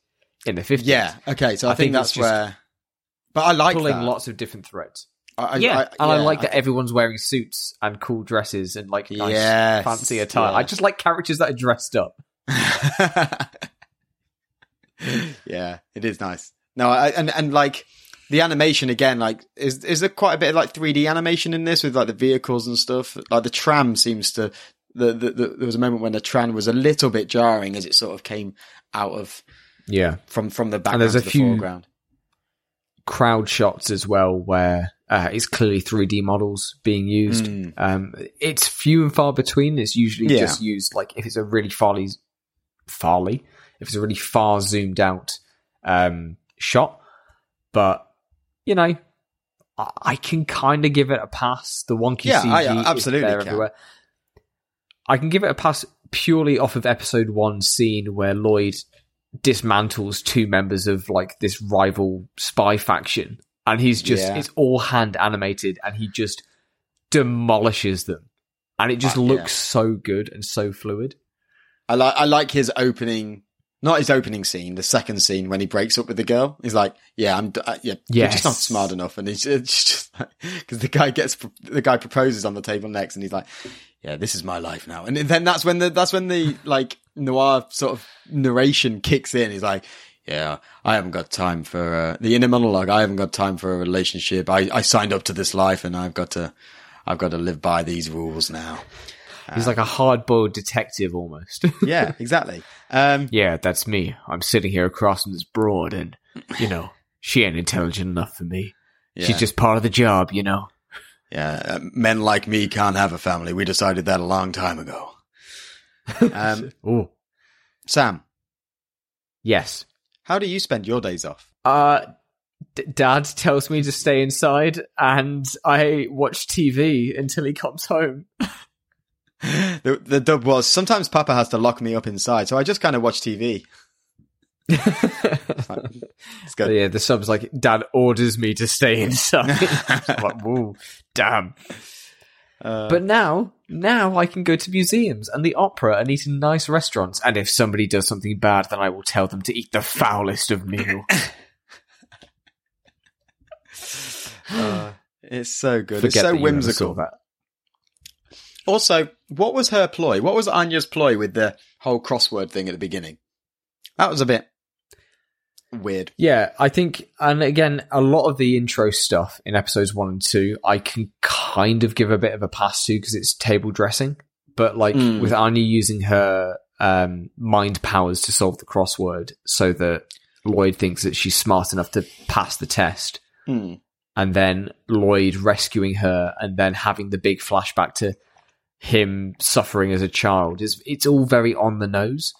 in the 50s. Yeah, okay, so I think that's where... But I like pulling lots of different threads. I like that everyone's wearing suits and cool dresses and, like, nice fancy attire. Yeah. I just like characters that are dressed up. Yeah, it is nice. No, and like the animation again, like is there quite a bit of like 3D animation in this with like the vehicles and stuff? Like the tram seems to there was a moment when the tram was a little bit jarring as it sort of came out of from the background and there's a few foreground. Crowd shots as well where it's clearly 3D models being used. It's few and far between. It's usually just used like if it's a really far zoomed out shot, but you know, I can kind of give it a pass. The wonky CG absolutely is there everywhere. I can give it a pass purely off of episode one scene where Lloyd dismantles two members of like this rival spy faction, and he's just it's all hand animated, and he just demolishes them, and it just looks so good and so fluid. I like his opening. Not his opening scene, the second scene when he breaks up with the girl. He's like, you're just not smart enough. And it's just like, because the guy proposes on the table next, and he's like, yeah, this is my life now. And then that's when the like noir sort of narration kicks in. He's like, yeah, I haven't got time for the inner monologue. I haven't got time for a relationship. I signed up to this life, and I've got to live by these rules now. He's like a hard-boiled detective almost. Yeah, exactly. Yeah, that's me. I'm sitting here across from this broad, and, you know, she ain't intelligent enough for me. Yeah. She's just part of the job, you know? Yeah, men like me can't have a family. We decided that a long time ago. Ooh. Sam. Yes? How do you spend your days off? Dad tells me to stay inside, and I watch TV until he comes home. The dub was, sometimes Papa has to lock me up inside, so I just kind of watch TV. It's good. Yeah, the sub's like, Dad orders me to stay inside. Like, whoa, damn. But now I can go to museums and the opera and eat in nice restaurants. And if somebody does something bad, then I will tell them to eat the foulest of meals. It's so good. It's so whimsical. That. Also, what was her ploy? What was Anya's ploy with the whole crossword thing at the beginning? That was a bit weird. Yeah, I think, and again, a lot of the intro stuff in episodes 1 and 2, I can kind of give a bit of a pass to because it's table dressing. But like with Anya using her mind powers to solve the crossword so that Lloyd thinks that she's smart enough to pass the test. Mm. And then Lloyd rescuing her and then having the big flashback to him suffering as a child, it's all very on the nose.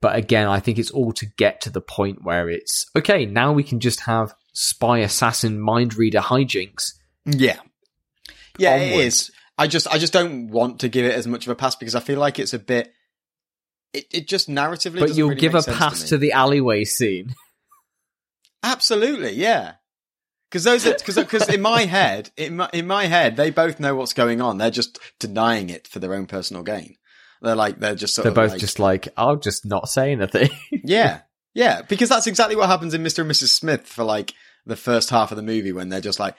But again, I think it's all to get to the point where it's okay, now we can just have spy assassin mind reader hijinks. Yeah onward. It is. I just don't want to give it as much of a pass because I feel like it's a bit it just narratively, but you'll really give a pass to the alleyway scene. Absolutely, yeah. Because in my head, they both know what's going on. They're just denying it for their own personal gain. They're both just like, I'll just not say anything. yeah. Because that's exactly what happens in Mr. and Mrs. Smith for like the first half of the movie when they're just like,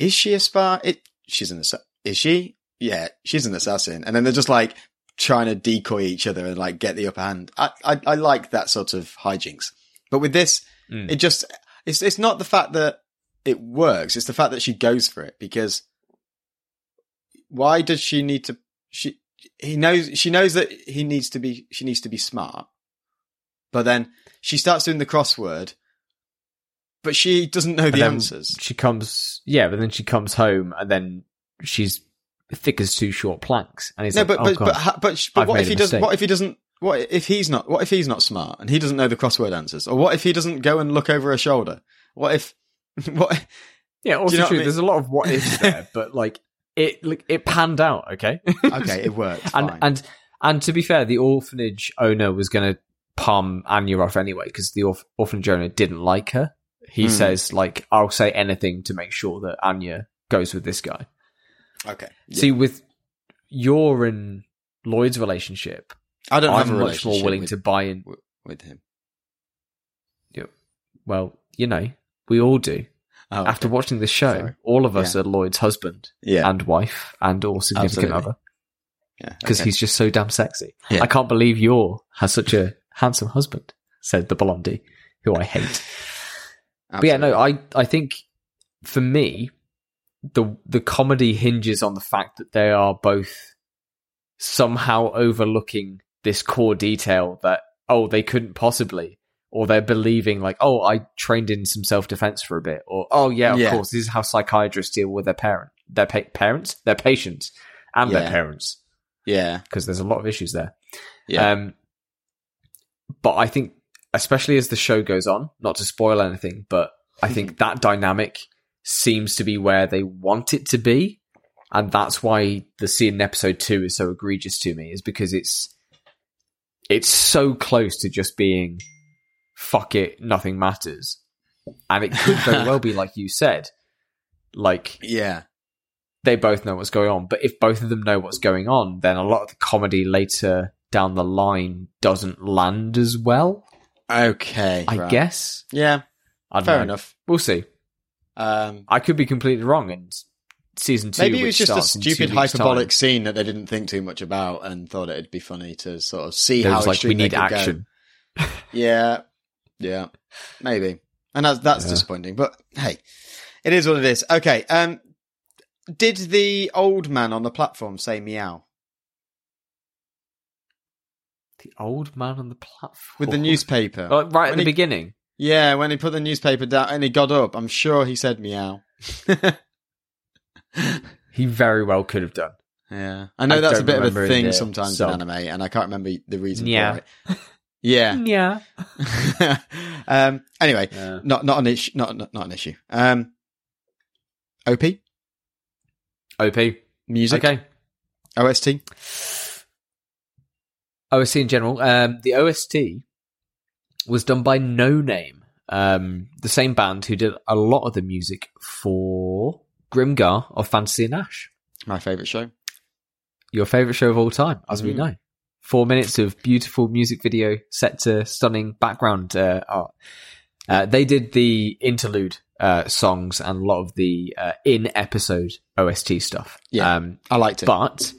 is she a spy? Is she? Yeah, she's an assassin. And then they're just like trying to decoy each other and like get the upper hand. I like that sort of hijinks. But with this, it's not the fact that it works. It's the fact that she goes for it because why does she need to? She needs to be smart, but then she starts doing the crossword, but she doesn't know the answers. She comes home and then she's thick as two short planks. And it's What if he's not smart and he doesn't know the crossword answers, or what if he doesn't go and look over her shoulder? What if? What? Yeah, also true. I mean? There's a lot of what ifs there, but like it panned out. Okay, it worked. and to be fair, the orphanage owner was going to palm Anya off anyway because the orphanage owner didn't like her. He says like, "I'll say anything to make sure that Anya goes with this guy." Okay. Yeah. See, with your and Lloyd's relationship, I'm much more willing to buy in with him. Yeah. Well, you know. We all do. Oh, okay. After watching the show, all of us are Lloyd's husband and wife and or significant other. Because he's just so damn sexy. Yeah. I can't believe Yor has such a handsome husband, said the blondie, who I hate. But yeah, no, I think for me, the comedy hinges on the fact that they are both somehow overlooking this core detail that, they couldn't possibly... Or they're believing like, I trained in some self-defense for a bit. Or, course, this is how psychiatrists deal with their patients and their parents. Yeah. Because there's a lot of issues there. Yeah. But I think, especially as the show goes on, not to spoil anything, but I think that dynamic seems to be where they want it to be. And that's why the scene in episode 2 is so egregious to me, is because it's so close to just being, fuck it, nothing matters. And it could very well be, like you said, like, yeah, they both know what's going on. But if both of them know what's going on, then a lot of the comedy later down the line doesn't land as well. Okay. I guess. Yeah. Fair enough. We'll see. I could be completely wrong and... Season 2, maybe it was just a stupid hyperbolic scene that they didn't think too much about and thought it'd be funny to sort of see how extreme we need action. Yeah, maybe, and that's disappointing. But hey, it is what it is. Okay, did the old man on the platform say meow? The old man on the platform with the newspaper, right at the beginning. Yeah, when he put the newspaper down and he got up, I'm sure he said meow. He very well could have done. Yeah. I know that's a bit of a thing sometimes in anime, and I can't remember the reason for it. Yeah. Yeah. Anyway, not an issue. OP. Music. Okay. OST in general. The OST was done by No Name, the same band who did a lot of the music for... Grimgar of Fantasy and Ash. My favourite show. Your favourite show of all time, as we know. 4 minutes of beautiful music video set to stunning background art. They did the interlude songs and a lot of the in-episode OST stuff. Yeah, I liked it. But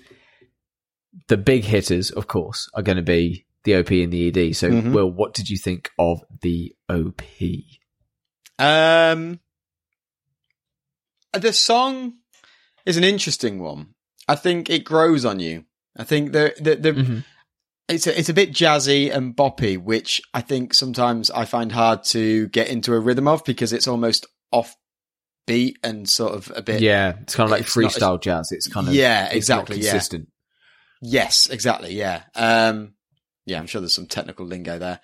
the big hitters, of course, are going to be the OP and the ED. So, Will, what did you think of the OP? The song is an interesting one. I think it grows on you. I think it's a bit jazzy and boppy, which I think sometimes I find hard to get into a rhythm of because it's almost offbeat and sort of a bit... Yeah, it's kind of like freestyle jazz. It's kind of... Yeah, exactly. It's consistent. Yeah. Yes, exactly, yeah. Yeah, I'm sure there's some technical lingo there.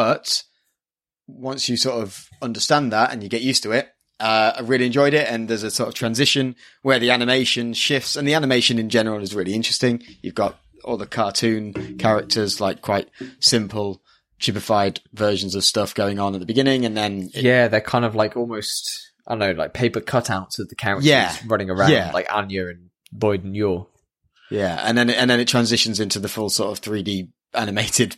But once you sort of understand that and you get used to it, I really enjoyed it, and there's a sort of transition where the animation shifts, and the animation in general is really interesting. You've got all the cartoon characters, like quite simple, chibified versions of stuff going on at the beginning, and then... they're kind of like almost, I don't know, like paper cutouts of the characters running around, like Anya and Lloyd and Yor. Yeah, and then it transitions into the full sort of 3D animated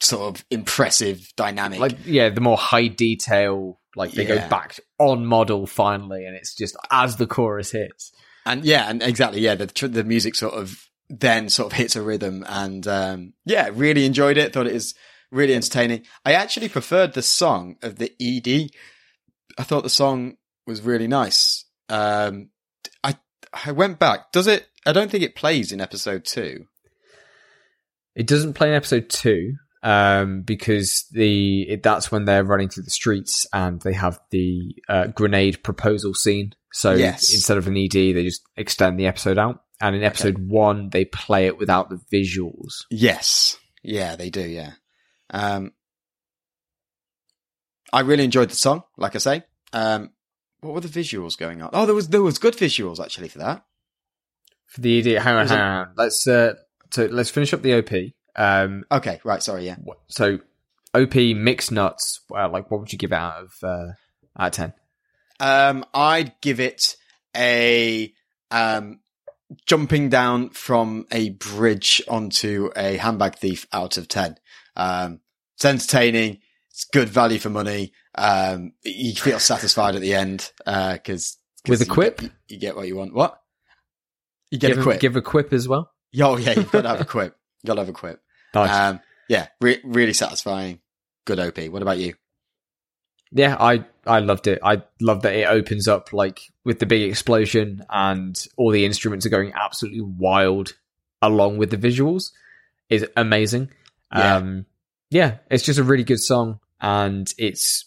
sort of impressive dynamic. Like, yeah, the more high detail... Like they go back on model finally, and it's just as the chorus hits. The music sort of then sort of hits a rhythm, and really enjoyed it. Thought it was really entertaining. I actually preferred the song of the ED. I thought the song was really nice. I went back. Does it? I don't think it plays in episode 2. It doesn't play in episode 2. Because that's when they're running through the streets and they have the grenade proposal scene. So instead of an ED, they just extend the episode out. And in episode 1, they play it without the visuals. Yes. Yeah, they do, yeah. I really enjoyed the song, like I say. What were the visuals going on? Oh, there was good visuals, actually, for that. For the ED, hang on. Let's finish up the OP. Okay, right, sorry, yeah. So, OP, mixed nuts, what would you give it out of 10? I'd give it a jumping down from a bridge onto a handbag thief out of 10. It's entertaining, it's good value for money, you feel satisfied at the end, because... With a quip? You get what you want. What? You get a quip. Give a quip as well? Oh, yeah, you've got to have a quip. You've got to have a quip. Nice. Really satisfying. Good OP. What about you? Yeah, I loved it. I love that it opens up like with the big explosion and all the instruments are going absolutely wild along with the visuals. It's amazing. Yeah. It's just a really good song, and it's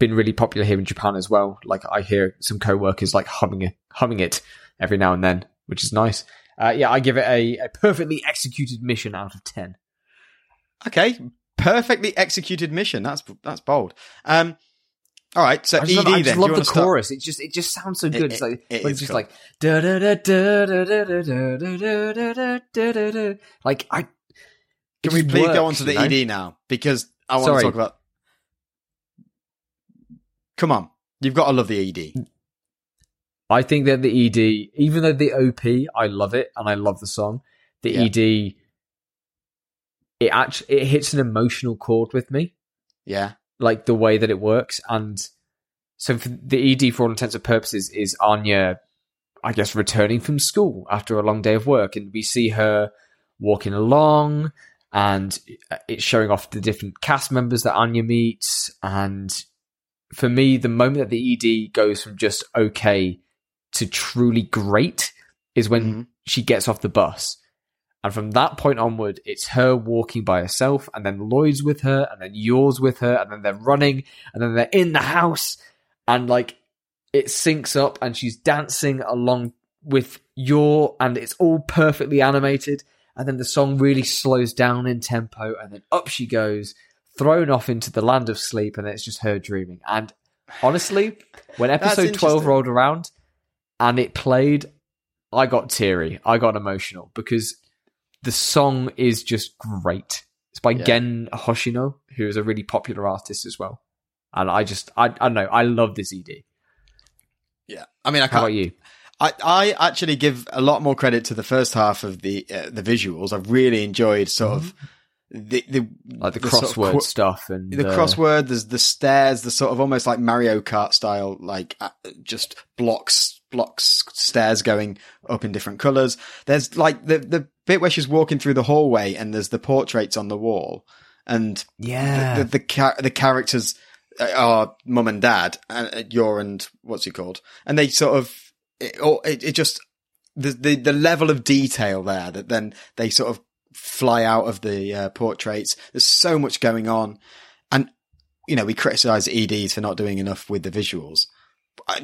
been really popular here in Japan as well. Like I hear some co-workers like humming it every now and then, which is nice. I give it a perfectly executed mission out of 10. Okay, perfectly executed mission. That's bold. All right, so I just love the chorus. It just sounds so good. It's just cool. Da da da da da da da da da da da. Like I can we please go on to the ED now because I want to talk about. Come on, you've got to love the ED. I think that the ED, even though the OP, I love it and I love the song. The ED, it hits an emotional chord with me. Yeah. Like the way that it works. And so for the ED, for all intents and purposes, is Anya, I guess, returning from school after a long day of work. And we see her walking along and it's showing off the different cast members that Anya meets. And for me, the moment that the ED goes from just okay to truly great is when she gets off the bus. And from that point onward, it's her walking by herself, and then Lloyd's with her, and then Yor's with her, and then they're running, and then they're in the house, and like it syncs up, and she's dancing along with Yor, and it's all perfectly animated, and then the song really slows down in tempo, and then up she goes, thrown off into the land of sleep, and it's just her dreaming. And honestly, when episode 12 rolled around and it played, I got teary. I got emotional because the song is just great. It's by Gen Hoshino, who is a really popular artist as well. And I know, I love this ED. Yeah. I mean, how about you? I actually give a lot more credit to the first half of the visuals. I've really enjoyed sort of the crossword sort of stuff. And the crossword, there's the stairs, the sort of almost like Mario Kart style, like just blocks stairs going up in different colors. There's like the bit where she's walking through the hallway and there's the portraits on the wall, and the characters are mum and dad and Yor and what's he called, and they sort of it just the level of detail there that then they sort of fly out of the portraits. There's so much going on, and you know we criticize EDs for not doing enough with the visuals.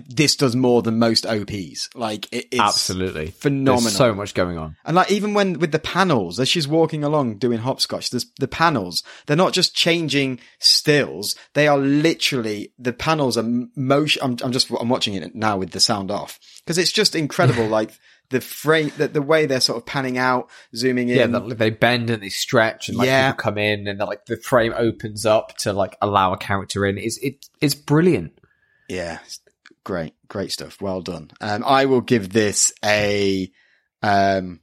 This does more than most OPs. Like it's absolutely phenomenal. There's so much going on, and like even when with the panels as she's walking along doing hopscotch, there's the panels. They're not just changing stills; they are literally the panels are motion. I'm watching it now with the sound off because it's just incredible. Like the frame, the way they're sort of panning out, zooming in. Yeah, they bend and they stretch, and like people come in, and like the frame opens up to like allow a character in. It's brilliant. Yeah. Great stuff. Well done. I will give this a I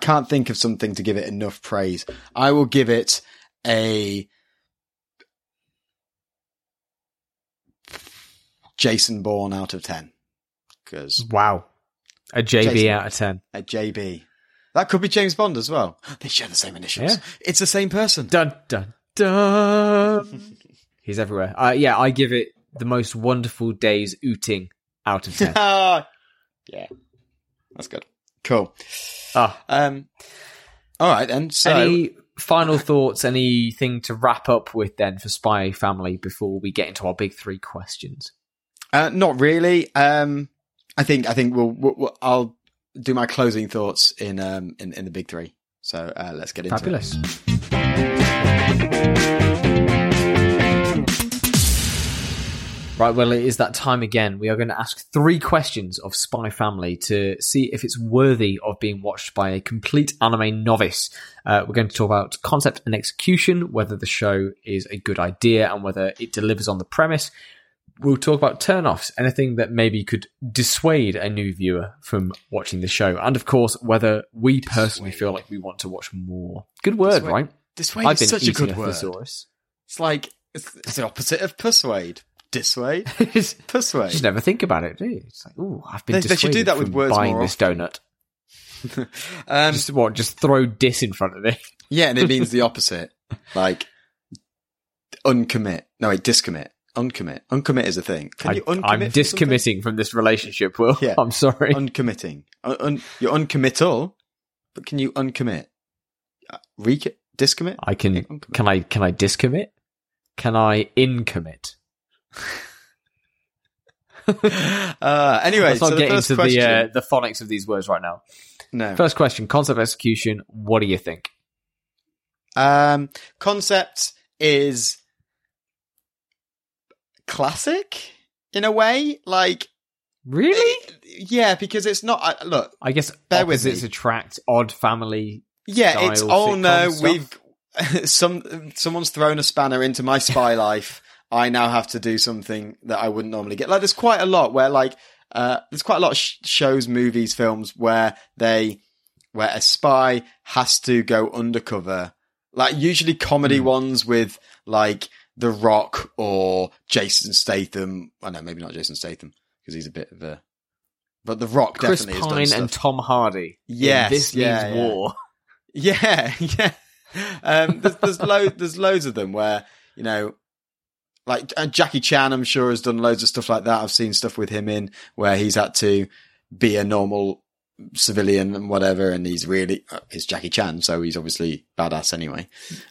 can't think of something to give it enough praise. I will give it a Jason Bourne out of 10. Cause wow. A JB Jason, out of 10. A JB. That could be James Bond as well. They share the same initials. Yeah. It's the same person. Dun, dun, dun. He's everywhere. I give it the most wonderful days ooting out of 10. Yeah, that's good. Cool. All right then. So, any final thoughts? Anything to wrap up with then for Spy Family before we get into our big three questions? Not really. I think we'll I'll do my closing thoughts in the big three. So let's get into it. Right, well, it is that time again. We are going to ask three questions of Spy Family to see if it's worthy of being watched by a complete anime novice. We're going to talk about concept and execution, whether the show is a good idea and whether it delivers on the premise. We'll talk about turn-offs, anything that maybe could dissuade a new viewer from watching the show. And, of course, whether we personally feel like we want to watch more. Good word, dissuade. Right? Dissuade is such a good word. It's like it's the opposite of persuade. Dissuade, persuade. You just never think about it, do you? It's like, ooh, I've been dissuaded. They should do that with words more often. Buying this donut. Just throw dis in front of it. Yeah, and it means the opposite. Like uncommit. No, wait, discommit. Uncommit. Uncommit is a thing. Can you uncommit? I'm discommitting from this relationship, Will. Yeah. I'm sorry. Uncommitting. You're uncommittal, but can you uncommit? Discommit? I can. Uncommit. Can I discommit? Can I incommit? Anyway, let's not get into the phonics of these words right now. No. First question: concept execution. What do you think? Concept is classic in a way. Like, really? Yeah, because it's not. Look, I guess opposites attract. Odd Family. Yeah, it's oh no, stuff. We've someone's thrown a spanner into my spy life. I now have to do something that I wouldn't normally get. Like, there's quite a lot where, like, there's quite a lot of shows, movies, films where where a spy has to go undercover. Like, usually comedy ones with, like, The Rock or Jason Statham. I know, maybe not Jason Statham, because he's a bit of a... But The Rock definitely has done stuff. Chris Pine and Tom Hardy. Yes. This means war. Yeah, yeah. There's loads of them where, you know... Like, Jackie Chan, I'm sure, has done loads of stuff like that. I've seen stuff with him in where he's had to be a normal civilian and whatever, and he's really... It's Jackie Chan, so he's obviously badass anyway. He's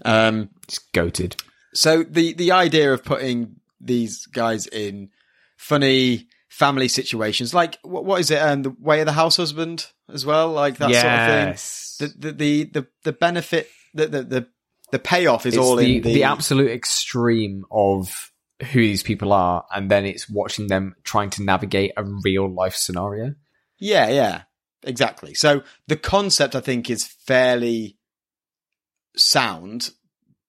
goated. So the idea of putting these guys in funny family situations, like, what is it? The Way of the House Husband as well? Like, that sort of thing. The benefit... The payoff is it's all in the absolute extreme of who these people are, and then it's watching them trying to navigate a real life scenario. Yeah, yeah, exactly. So the concept, I think, is fairly sound,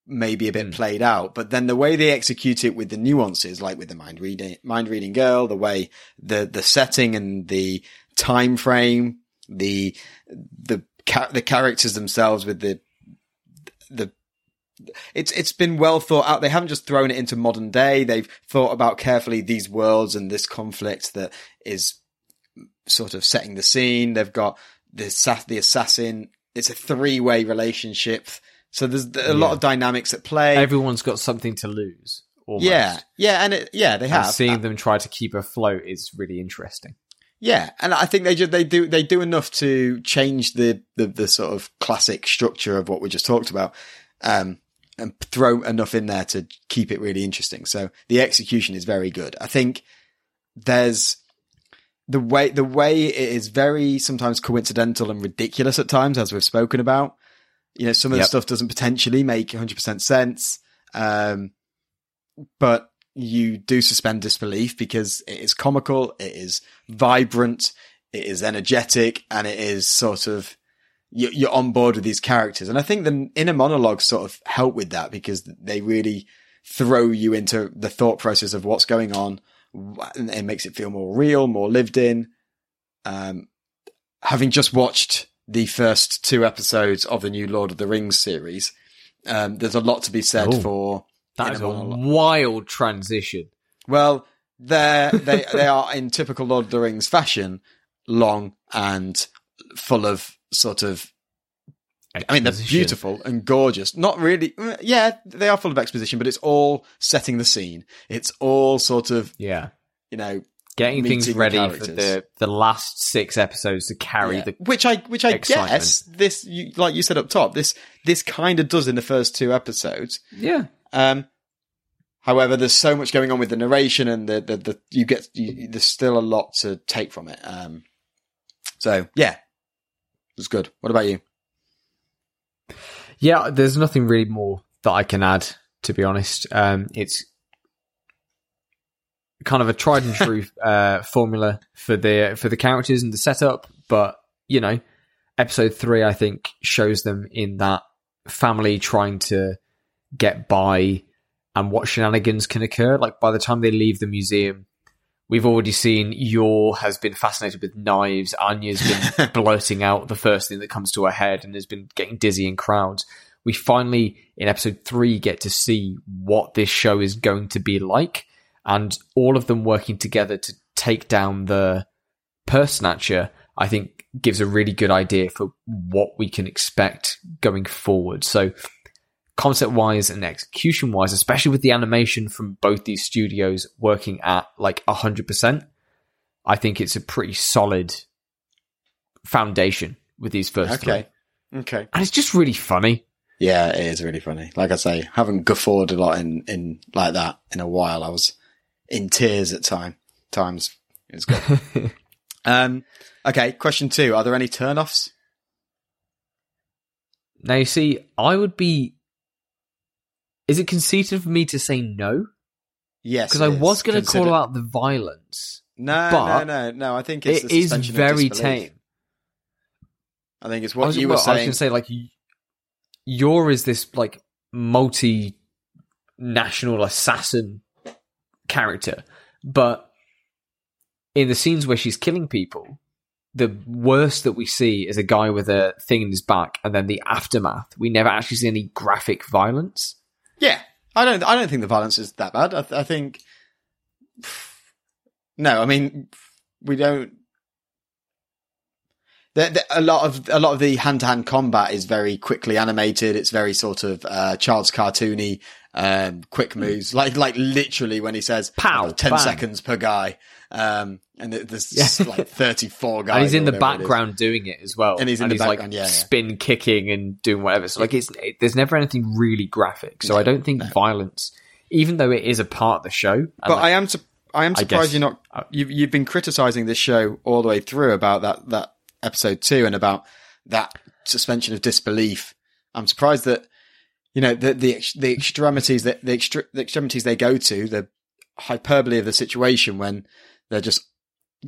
maybe a bit played out, but then the way they execute it with the nuances, like with the mind reading girl, the way the setting and the time frame, the characters themselves with the it's been well thought out. They haven't just thrown it into modern day. They've thought about carefully these worlds and this conflict that is sort of setting the scene. They've got the assassin. It's a three-way relationship, so there's a lot of dynamics at play. Everyone's got something to lose, almost. They have. And seeing them try to keep afloat is really interesting. Yeah, and I think they do enough to change the sort of classic structure of what we just talked about, and throw enough in there to keep it really interesting. So the execution is very good. I think there's the way it is very sometimes coincidental and ridiculous at times, as we've spoken about. You know, some of the stuff doesn't potentially make 100% sense, but you do suspend disbelief because it is comical, it is vibrant, it is energetic, and it is sort of, you're on board with these characters. And I think the inner monologues sort of help with that because they really throw you into the thought process of what's going on, and it makes it feel more real, more lived in. Having just watched the first two episodes of the new Lord of the Rings series, there's a lot to be said for... That is a wild transition. Well, they are in typical Lord of the Rings fashion, long and full of sort of... I mean, they're beautiful and gorgeous. Not really... Yeah, they are full of exposition, but it's all setting the scene. It's all sort of... Yeah. You know... Getting things ready for the last six episodes to carry the Which I excitement. Guess, this, like you said up top, this kind of does in the first two episodes. Yeah. However, there's so much going on with the narration, and there's still a lot to take from it. So yeah, it was good. What about you? Yeah, there's nothing really more that I can add, to be honest. It's kind of a tried and true formula for the characters and the setup, but you know, episode 3 I think shows them in that family trying to get by and what shenanigans can occur. Like, by the time they leave the museum, we've already seen Yor has been fascinated with knives. Anya's been blurting out the first thing that comes to her head and has been getting dizzy in crowds. We finally, in episode 3, get to see what this show is going to be like, and all of them working together to take down the purse snatcher, I think, gives a really good idea for what we can expect going forward. So, concept-wise and execution-wise, especially with the animation from both these studios working at like 100%, I think it's a pretty solid foundation with these first three. Okay. And it's just really funny. Yeah, it is really funny. Like I say, haven't guffawed a lot in like that in a while. I was in tears at times. It's good. Okay, question 2. Are there any turn-offs? Now, you see, I would be Is it conceited for me to say no? Yes. Because I was going to call out the violence. No. I think it's the suspension of disbelief. It is very tame. I think it's what you were saying. I was going to say, like, Yor is this, like, multi-national assassin character, but in the scenes where she's killing people, the worst that we see is a guy with a thing in his back, and then the aftermath. We never actually see any graphic violence. Yeah, I don't think the violence is that bad. I think. No, I mean, we don't. A lot of the hand-to-hand combat is very quickly animated. It's very sort of child's cartoony, quick moves. Like literally when he says "pow," 10 seconds per guy, and there's like 34 guys. And he's in the background doing it as well. And he's in the background, like, spin kicking and doing whatever. So like there's never anything really graphic. So I don't think violence, even though it is a part of the show. But like, I am surprised you're not. You've been criticising this show all the way through about that. Episode 2 and about that suspension of disbelief. I'm surprised that, you know, the extremities they go to, the hyperbole of the situation when they're just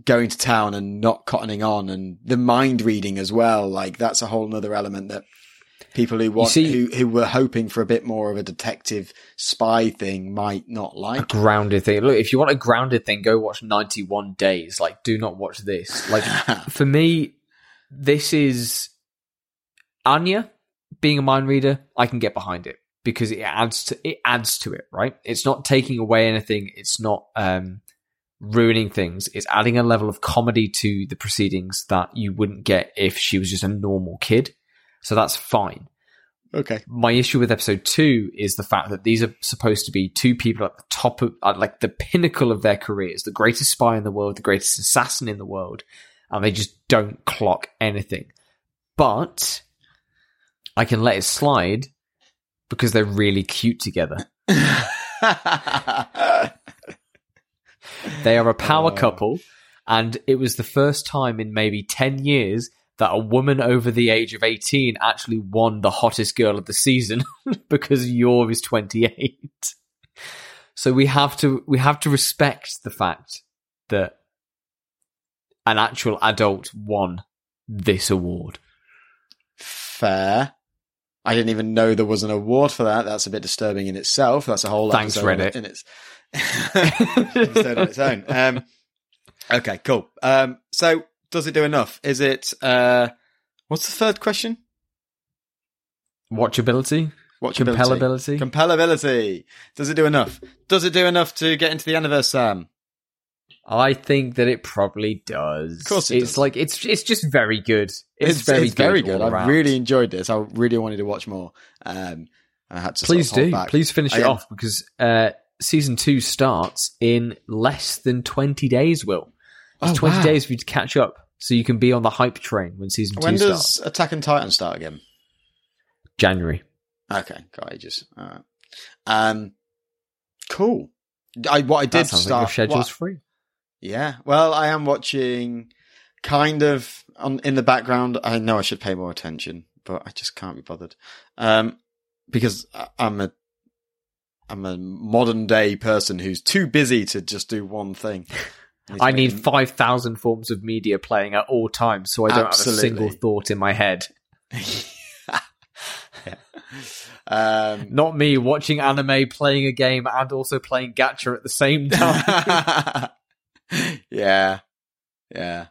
going to town and not cottoning on, and the mind reading as well. Like that's a whole nother element that people who were hoping for a bit more of a detective spy thing might not like. A grounded thing. Look, if you want a grounded thing, go watch 91 Days. Like, do not watch this. Like for me, this is Anya being a mind reader. I can get behind it because it adds to it. Right? It's not taking away anything. It's not ruining things. It's adding a level of comedy to the proceedings that you wouldn't get if she was just a normal kid. So that's fine. Okay. My issue with episode 2 is the fact that these are supposed to be two people at the top of, like, the pinnacle of their careers, the greatest spy in the world, the greatest assassin in the world. And they just don't clock anything. But I can let it slide because they're really cute together. They are a power couple. And it was the first time in maybe 10 years that a woman over the age of 18 actually won the hottest girl of the season because Yor is 28. So we have to respect the fact that an actual adult won this award. Fair. I didn't even know there was an award for that. That's a bit disturbing in itself. That's a whole episode. Thanks, Reddit. Episode on its own. Okay, cool. So does it do enough? Is it what's the third question? Watchability. Compellability. Does it do enough? Does it do enough to get into the Aniverse, Sam? I think that it probably does. Of course it does. Like it's just very good. It's very good. I really enjoyed this. I really wanted to watch more. I had to hold back. Please finish it off because season 2 starts in less than 20 days, Will. It's 20 days for you to catch up, so you can be on the hype train when season 2 starts. When does Attack on Titan start again? January. Okay, got ages. All right. Cool. Your schedule's free. Yeah. Well, I am watching kind of in the background. I know I should pay more attention, but I just can't be bothered because I'm a modern day person who's too busy to just do one thing. I need 5,000 forms of media playing at all times, so I don't have a single thought in my head. Not me watching anime, playing a game, and also playing gacha at the same time. Yeah. I've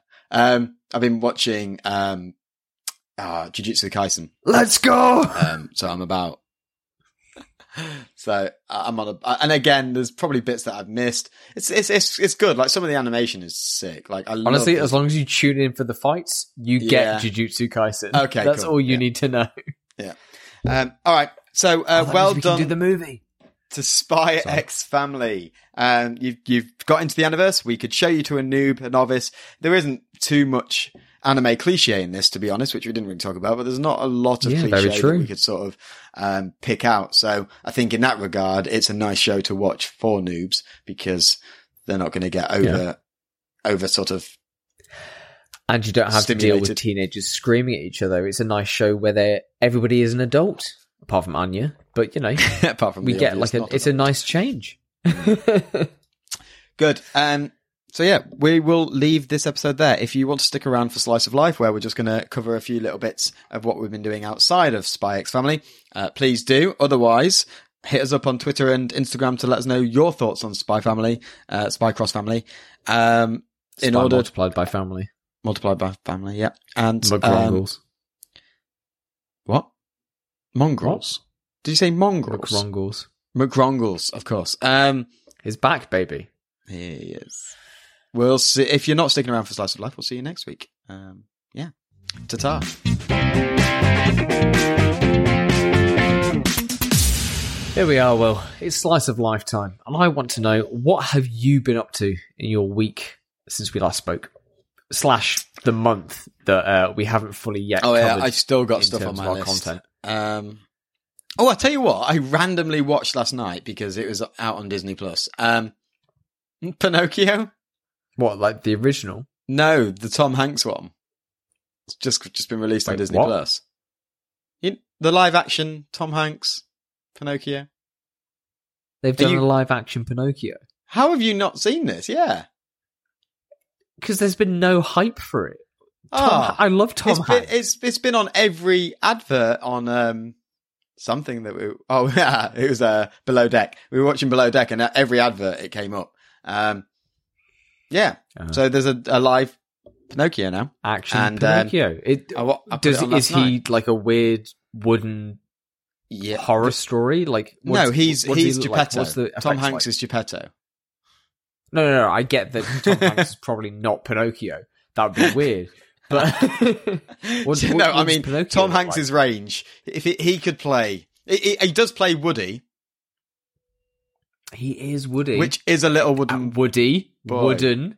been watching Jujutsu Kaisen. Let's go. And again, there's probably bits that I've missed. It's good. Like some of the animation is sick. Like honestly, as long as you tune in for the fights, you get Jujutsu Kaisen. Okay, that's cool. All you need to know. Yeah. All right. So well done. Do the movie to Spy x Family. You've got into the Aniverse. We could show you to a noob, a novice. There isn't too much anime cliche in this, to be honest, which we didn't really talk about, but there's not a lot of cliche that we could sort of pick out. So I think in that regard, it's a nice show to watch for noobs because they're not going to get over sort of. And you don't have to deal with teenagers screaming at each other. It's a nice show where everybody is an adult, apart from Anya, But, you know, apart from we get obvious, like it's a nice change. Good. So yeah, we will leave this episode there. If you want to stick around for Slice of Life, where we're just going to cover a few little bits of what we've been doing outside of Spy X Family, please do. Otherwise, hit us up on Twitter and Instagram to let us know your thoughts on Spy Family, Spy Cross Family. Spy in order multiplied by family. Multiplied by family, yeah. And Mongrels. What? Mongrels? What? Did you say mongrels? Mongrels. McGrongles, of course. He's back, baby. He is. We'll see. If you're not sticking around for Slice of Life, we'll see you next week. Yeah. Ta-ta. Here we are, Will. It's Slice of Life time. And I want to know, what have you been up to in your week since we last spoke? / the month that we haven't fully yet covered. I still got stuff on my list. Content. Oh, I tell you what, I randomly watched last night because it was out on Disney Plus. Pinocchio. What, like the original? No, the Tom Hanks one. It's just been released on Disney Plus. The live action Tom Hanks Pinocchio. They've done a live action Pinocchio. How have you not seen this? Yeah. Because there's been no hype for it. I love Tom Hanks. It's been on every advert on something that we... Oh, yeah, it was Below Deck. We were watching Below Deck and at every advert it came up. Yeah. Uh-huh. So there's a live Pinocchio now. Action Pinocchio. Is he like a weird wooden horror story? Like No, he's Geppetto. Like? Tom Hanks is Geppetto. No, I get that Tom Hanks is probably not Pinocchio. That would be weird. But I mean, Tom Hanks' range. If he could play... He does play Woody. He is Woody. Which is a little wooden... Wooden.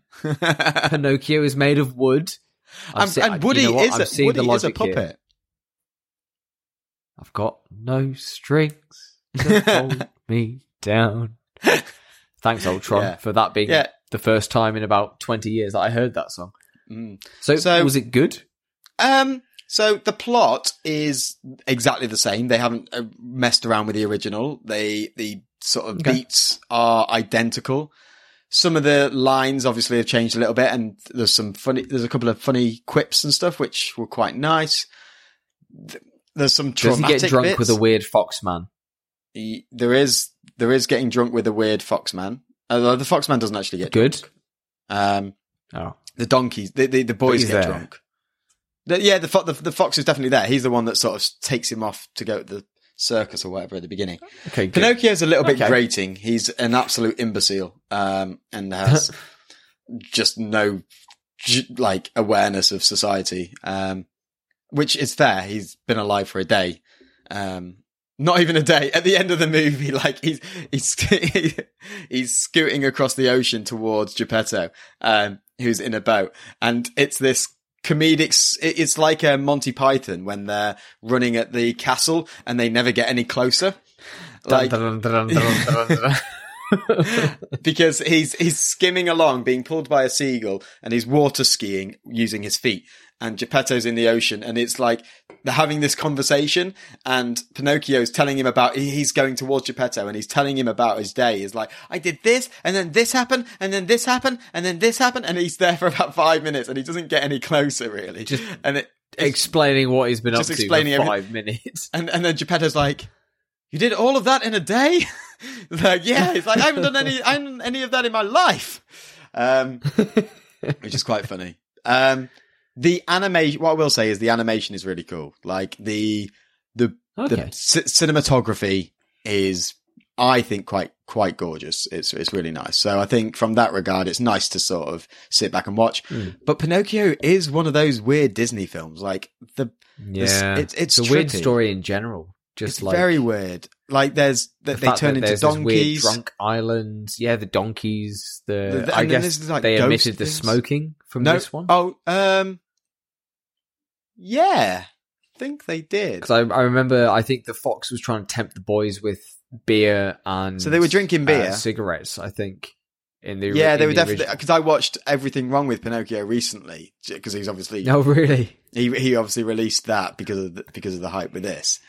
Pinocchio is made of wood. Woody is a puppet. Here. I've got no strings to hold me down. Thanks, Ultron, for that being the first time in about 20 years that I heard that song. Mm. So was it good? So the plot is exactly the same. They haven't messed around with the original. The sort of beats are identical. Some of the lines obviously have changed a little bit, and there's a couple of funny quips and stuff which were quite nice. There's some traumatic bits. Does he get drunk with a weird fox man? There is getting drunk with a weird fox man. Although the fox man doesn't actually get drunk. The donkeys, the boys get drunk. The fox is definitely there. He's the one that sort of takes him off to go to the circus or whatever at the beginning. Okay, Pinocchio's a little bit grating. He's an absolute imbecile and has just no like awareness of society, which is fair. He's been alive for a day. Not even a day. At the end of the movie, like he's scooting across the ocean towards Geppetto, who's in a boat, and it's this comedic. It's like a Monty Python when they're running at the castle and they never get any closer, like because he's skimming along, being pulled by a seagull, and he's water skiing using his feet. And Geppetto's in the ocean, and it's like they're having this conversation, and Pinocchio's telling him about, he's going towards Geppetto, and he's telling him about his day. He's like, I did this, and then this happened, and then this happened, and then this happened, and he's there for about 5 minutes, and he doesn't get any closer, really. Just explaining what he's been up to for 5 minutes. And then Geppetto's like, you did all of that in a day? Like, yeah, it's like, I haven't done any of that in my life. Which is quite funny. The animation, what I will say is the animation is really cool. Like the cinematography is, I think, quite gorgeous. It's really nice. So I think from that regard, it's nice to sort of sit back and watch. Mm. But Pinocchio is one of those weird Disney films. Like it's a weird story in general. Just it's like very weird. Like they turn into donkeys, weird drunk islands. Yeah, the donkeys. I guess like they omitted the smoking from this one. Yeah, I think they did. Because I remember, I think the fox was trying to tempt the boys with beer, and so they were drinking beer, cigarettes. I think they were definitely, because I watched Everything Wrong with Pinocchio recently, because he's obviously he obviously released that because of the hype with this.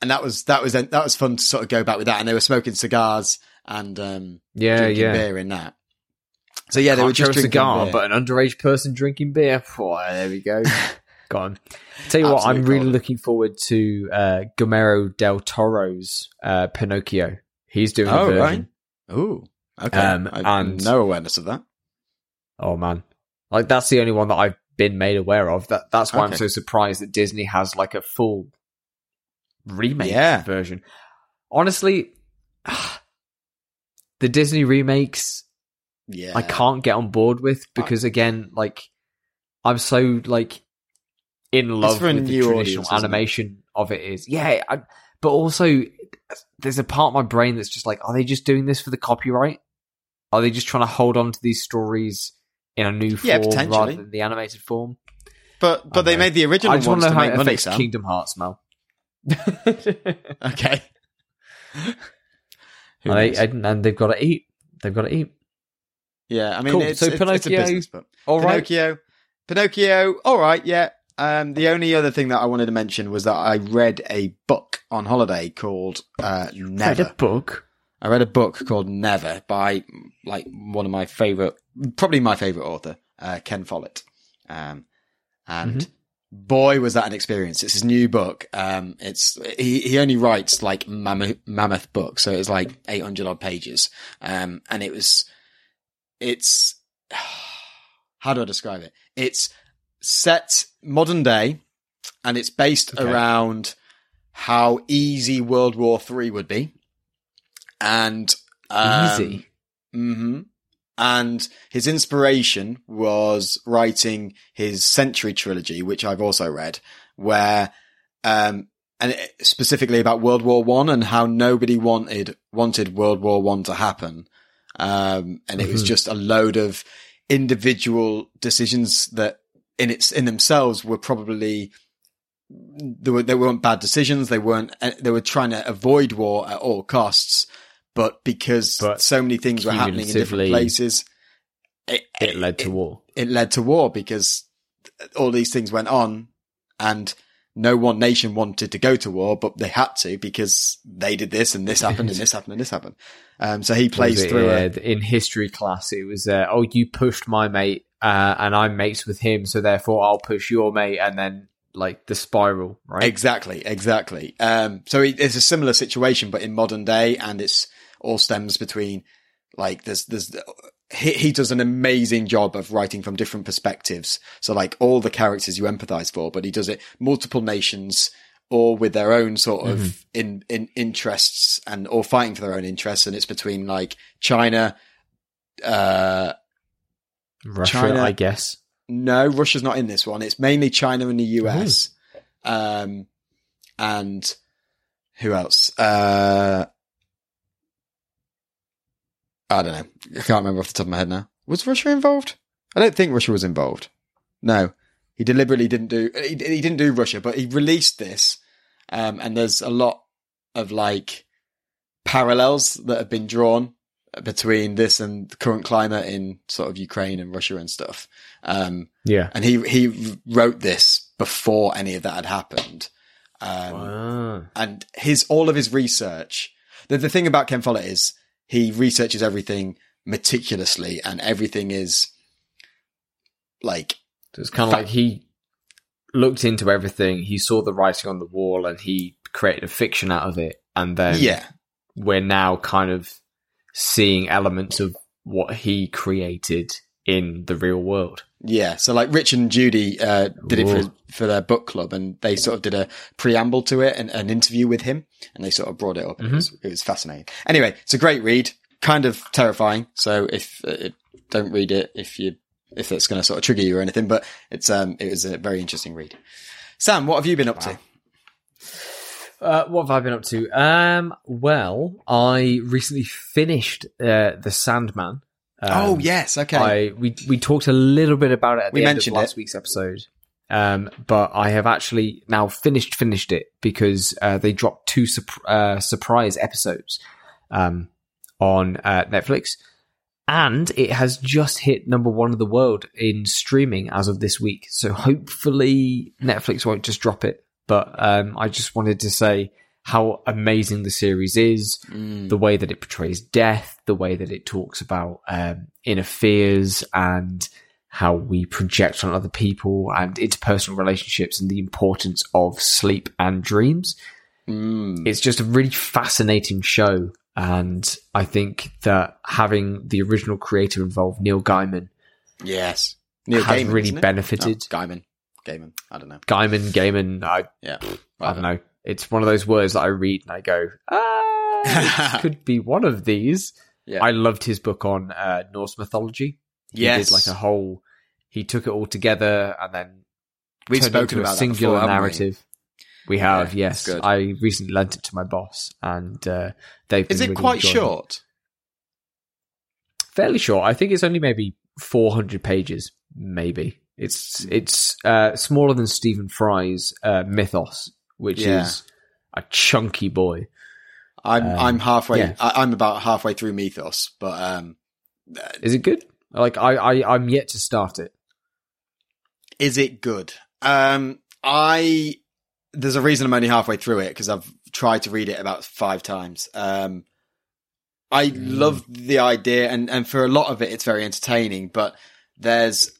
And that was fun to sort of go back with that. And they were smoking cigars and drinking beer in that. So yeah, they were just drinking beer. But an underage person drinking beer. Oh, there we go. Gone. Tell you what, I'm really looking forward to Guillermo del Toro's Pinocchio. He's doing a version. Right. Ooh, okay. I have no awareness of that. Oh man, like that's the only one that I've been made aware of. That's why I'm so surprised that Disney has like a full remake version. Honestly, the Disney remakes, I can't get on board with because again, like I'm so like in love with the traditional animation of it is. Yeah, but also there's a part of my brain that's just like, are they just doing this for the copyright? Are they just trying to hold on to these stories in a new form rather than the animated form? But they made the original ones to make money. I just want to know how it affects Kingdom Hearts, Mel. Okay. And they've got to eat. Yeah, I mean, cool. It's a business, but all right. Pinocchio, all right, yeah. The only other thing that I wanted to mention was that I read a book on holiday called Never. I read a book called Never by like one of my favorite, probably my favorite author, Ken Follett. Boy, was that an experience. It's his new book. He only writes like mammoth books. So it's like 800 odd pages. And it's how do I describe it? It's set modern day and it's based around how easy World War III would be. And easy. And his inspiration was writing his Century trilogy, which I've also read, where and specifically about World War One and how nobody wanted World War One to happen, and it was just a load of individual decisions that in themselves were probably. They weren't bad decisions. They were trying to avoid war at all costs, but because so many things were happening in different places, it led to war. It led to war because all these things went on and no one nation wanted to go to war, but they had to because they did this and this happened and this happened and this happened. So he plays through it. In history class, it was, you pushed my mate and I'm mates with him, so therefore I'll push your mate and then... like the spiral, right? Exactly. So it's a similar situation, but in modern day, and it's all stems between like he does an amazing job of writing from different perspectives. So like all the characters you empathize for, but he does it multiple nations or with their own sort of in interests and or fighting for their own interests. And it's between like China, Russia, I guess. No, Russia's not in this one. It's mainly China and the US. And who else? I don't know. I can't remember off the top of my head now. Was Russia involved? I don't think Russia was involved. No, he deliberately didn't do... He didn't do Russia, but he released this. And there's a lot of like parallels that have been drawn between this and the current climate in sort of Ukraine and Russia and stuff. And he wrote this before any of that had happened. And all of his research, the thing about Ken Follett is he researches everything meticulously and everything is like, so it's kind of like he looked into everything. He saw the writing on the wall and he created a fiction out of it. And then we're now kind of seeing elements of what he created in the real world. Yeah. So like Rich and Judy did it for their book club and they sort of did a preamble to it and an interview with him and they sort of brought it up. And it was fascinating. Anyway, it's a great read, kind of terrifying. So if don't read it, if that's going to sort of trigger you or anything, but it was a very interesting read. Sam, what have you been up to? What have I been up to? Well, I recently finished The Sandman. Okay. We talked a little bit about it at the end of last week's episode. But I have actually now finished it because they dropped two surprise episodes on Netflix. And it has just hit number one of the world in streaming as of this week. So hopefully Netflix won't just drop it. But I just wanted to say how amazing the series is, the way that it portrays death, the way that it talks about inner fears and how we project on other people and interpersonal relationships and the importance of sleep and dreams. It's just a really fascinating show. And I think that having the original creator involved, Neil Gaiman, has Gaiman, really benefited. Gaiman. I don't know. It's one of those words that I read and I go, it could be one of these. Yeah. I loved his book on Norse mythology. He did like a whole. He took it all together and then we've spoken about a singular narrative. We have, yes. I recently lent it to my boss, and they've been Is it really quite short? Fairly short. I think it's only maybe 400 pages, maybe. It's smaller than Stephen Fry's Mythos, which is a chunky boy. I'm halfway. Yeah. I'm about halfway through Mythos, but is it good? Like I'm yet to start it. Is it good? There's a reason I'm only halfway through it, because I've tried to read it about 5 times. I love the idea, and for a lot of it, it's very entertaining, but there's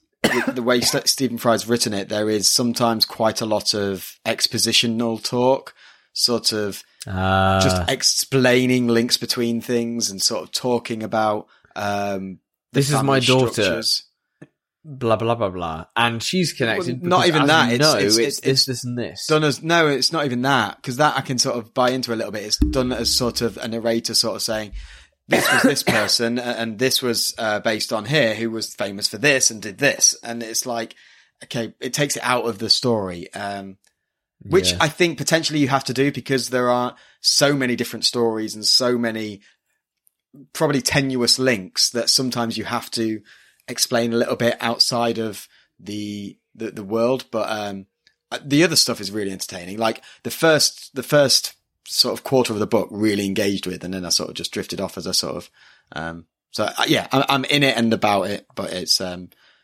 the way Stephen Fry's written it, there is sometimes quite a lot of expositional talk, sort of just explaining links between things and sort of talking about this is my daughter. Structures. Blah blah blah blah, and she's connected. Well, not even that. It's this and this. Done as no, it's not even that, because that I can sort of buy into a little bit. It's done as sort of a narrator, sort of saying this was this person, and this was based on here, who was famous for this and did this, and it's like, okay, it takes it out of the story, which I think potentially you have to do, because there are so many different stories and so many probably tenuous links that sometimes you have to explain a little bit outside of the world. But the other stuff is really entertaining. Like the first sort of quarter of the book really engaged with, and then I sort of just drifted off as I sort of I'm in it and about it, but it's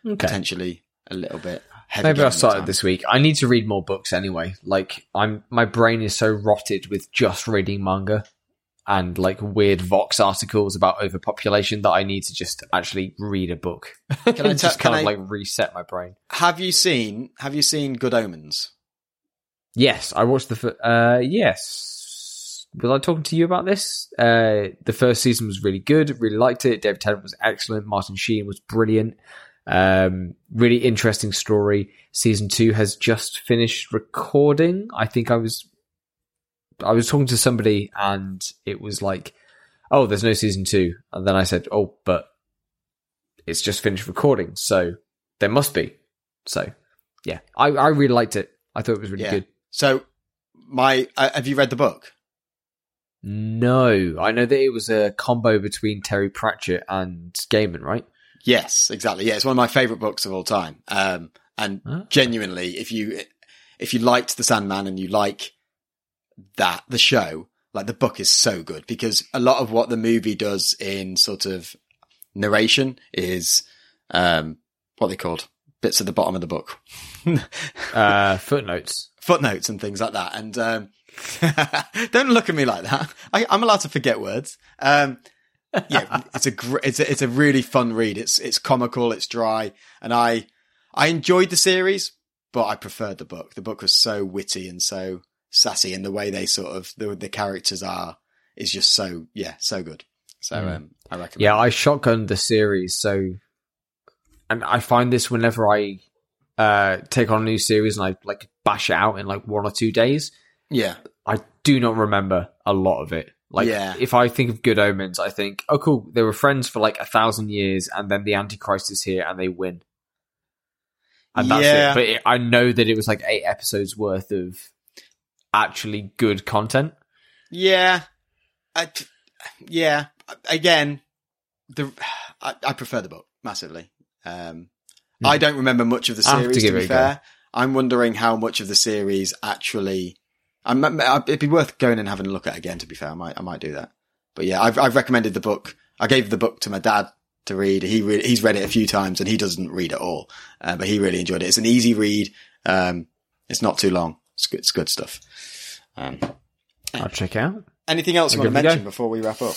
potentially a little bit heavy. Maybe I'll start it this week. I need to read more books anyway. Like my brain is so rotted with just reading manga and like weird Vox articles about overpopulation that I need to just actually read a book. Can I just kind of reset my brain? Have you seen Good Omens? Yes, I watched yes. Was I talking to you about this? The first season was really good. Really liked it. David Tennant was excellent. Martin Sheen was brilliant. Really interesting story. Season 2 has just finished recording. I think I was talking to somebody and it was like, oh, there's no season 2. And then I said, oh, but it's just finished recording, so there must be. So, yeah, I really liked it. I thought it was really good. So, have you read the book? No. I know that it was a combo between Terry Pratchett and Gaiman, right? Yes, exactly. Yeah, it's one of my favourite books of all time. Genuinely, if you liked The Sandman and you like the show, like, the book is so good, because a lot of what the movie does in sort of narration is what are they called, bits at the bottom of the book, footnotes and things like that, and don't look at me like that, I'm allowed to forget words. It's a really fun read. It's comical, it's dry, and I enjoyed the series, but I preferred the book. The book was so witty and so sassy, and the way they sort of the characters are is just so good. So I recommend. Yeah, I shotgunned the series, so, and I find this whenever I take on a new series and I like bash it out in like 1 or 2 days. Yeah, I do not remember a lot of it. Like, if I think of Good Omens, I think, oh cool, they were friends for like 1,000 years, and then the Antichrist is here and they win, and that's it. But I know that it was like 8 episodes worth of actually good content. Again, I prefer the book massively. I don't remember much of the series, to be fair. I'm wondering how much of the series actually it'd be worth going and having a look at again, to be fair. I might do that. But yeah, I've recommended the book. I gave the book to my dad to read. He's read it a few times and he doesn't read at all, but he really enjoyed it. It's an easy read. It's not too long. It's good stuff. I'll check out. Anything else you want to mention before we wrap up?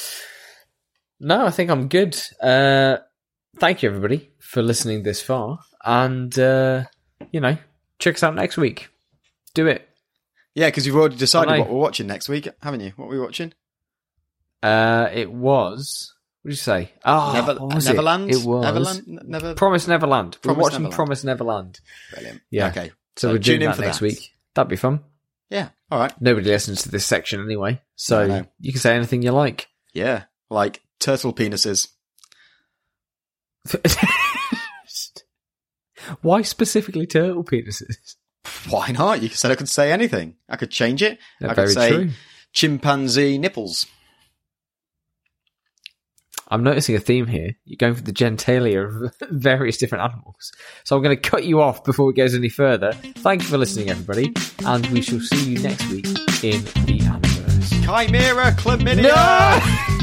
No, I think I'm good. Thank you, everybody, for listening this far. And, you know, check us out next week. Do it. Yeah, because you've already decided what we're watching next week, haven't you? What were we watching? It was... What did you say? Oh, Neverland? It was. Promised Neverland. We're watching Promised Neverland. Brilliant. Yeah. Okay. So we're doing that next week. That'd be fun. Yeah. All right. Nobody listens to this section anyway, so you can say anything you like. Yeah. Like turtle penises. Why specifically turtle penises? Why not? You said I could say anything. I could change it. I could say chimpanzee nipples. I'm noticing a theme here. You're going for the genitalia of various different animals. So I'm going to cut you off before it goes any further. Thank you for listening, everybody. And we shall see you next week in the Aniverse. Chimera chlamydia! No!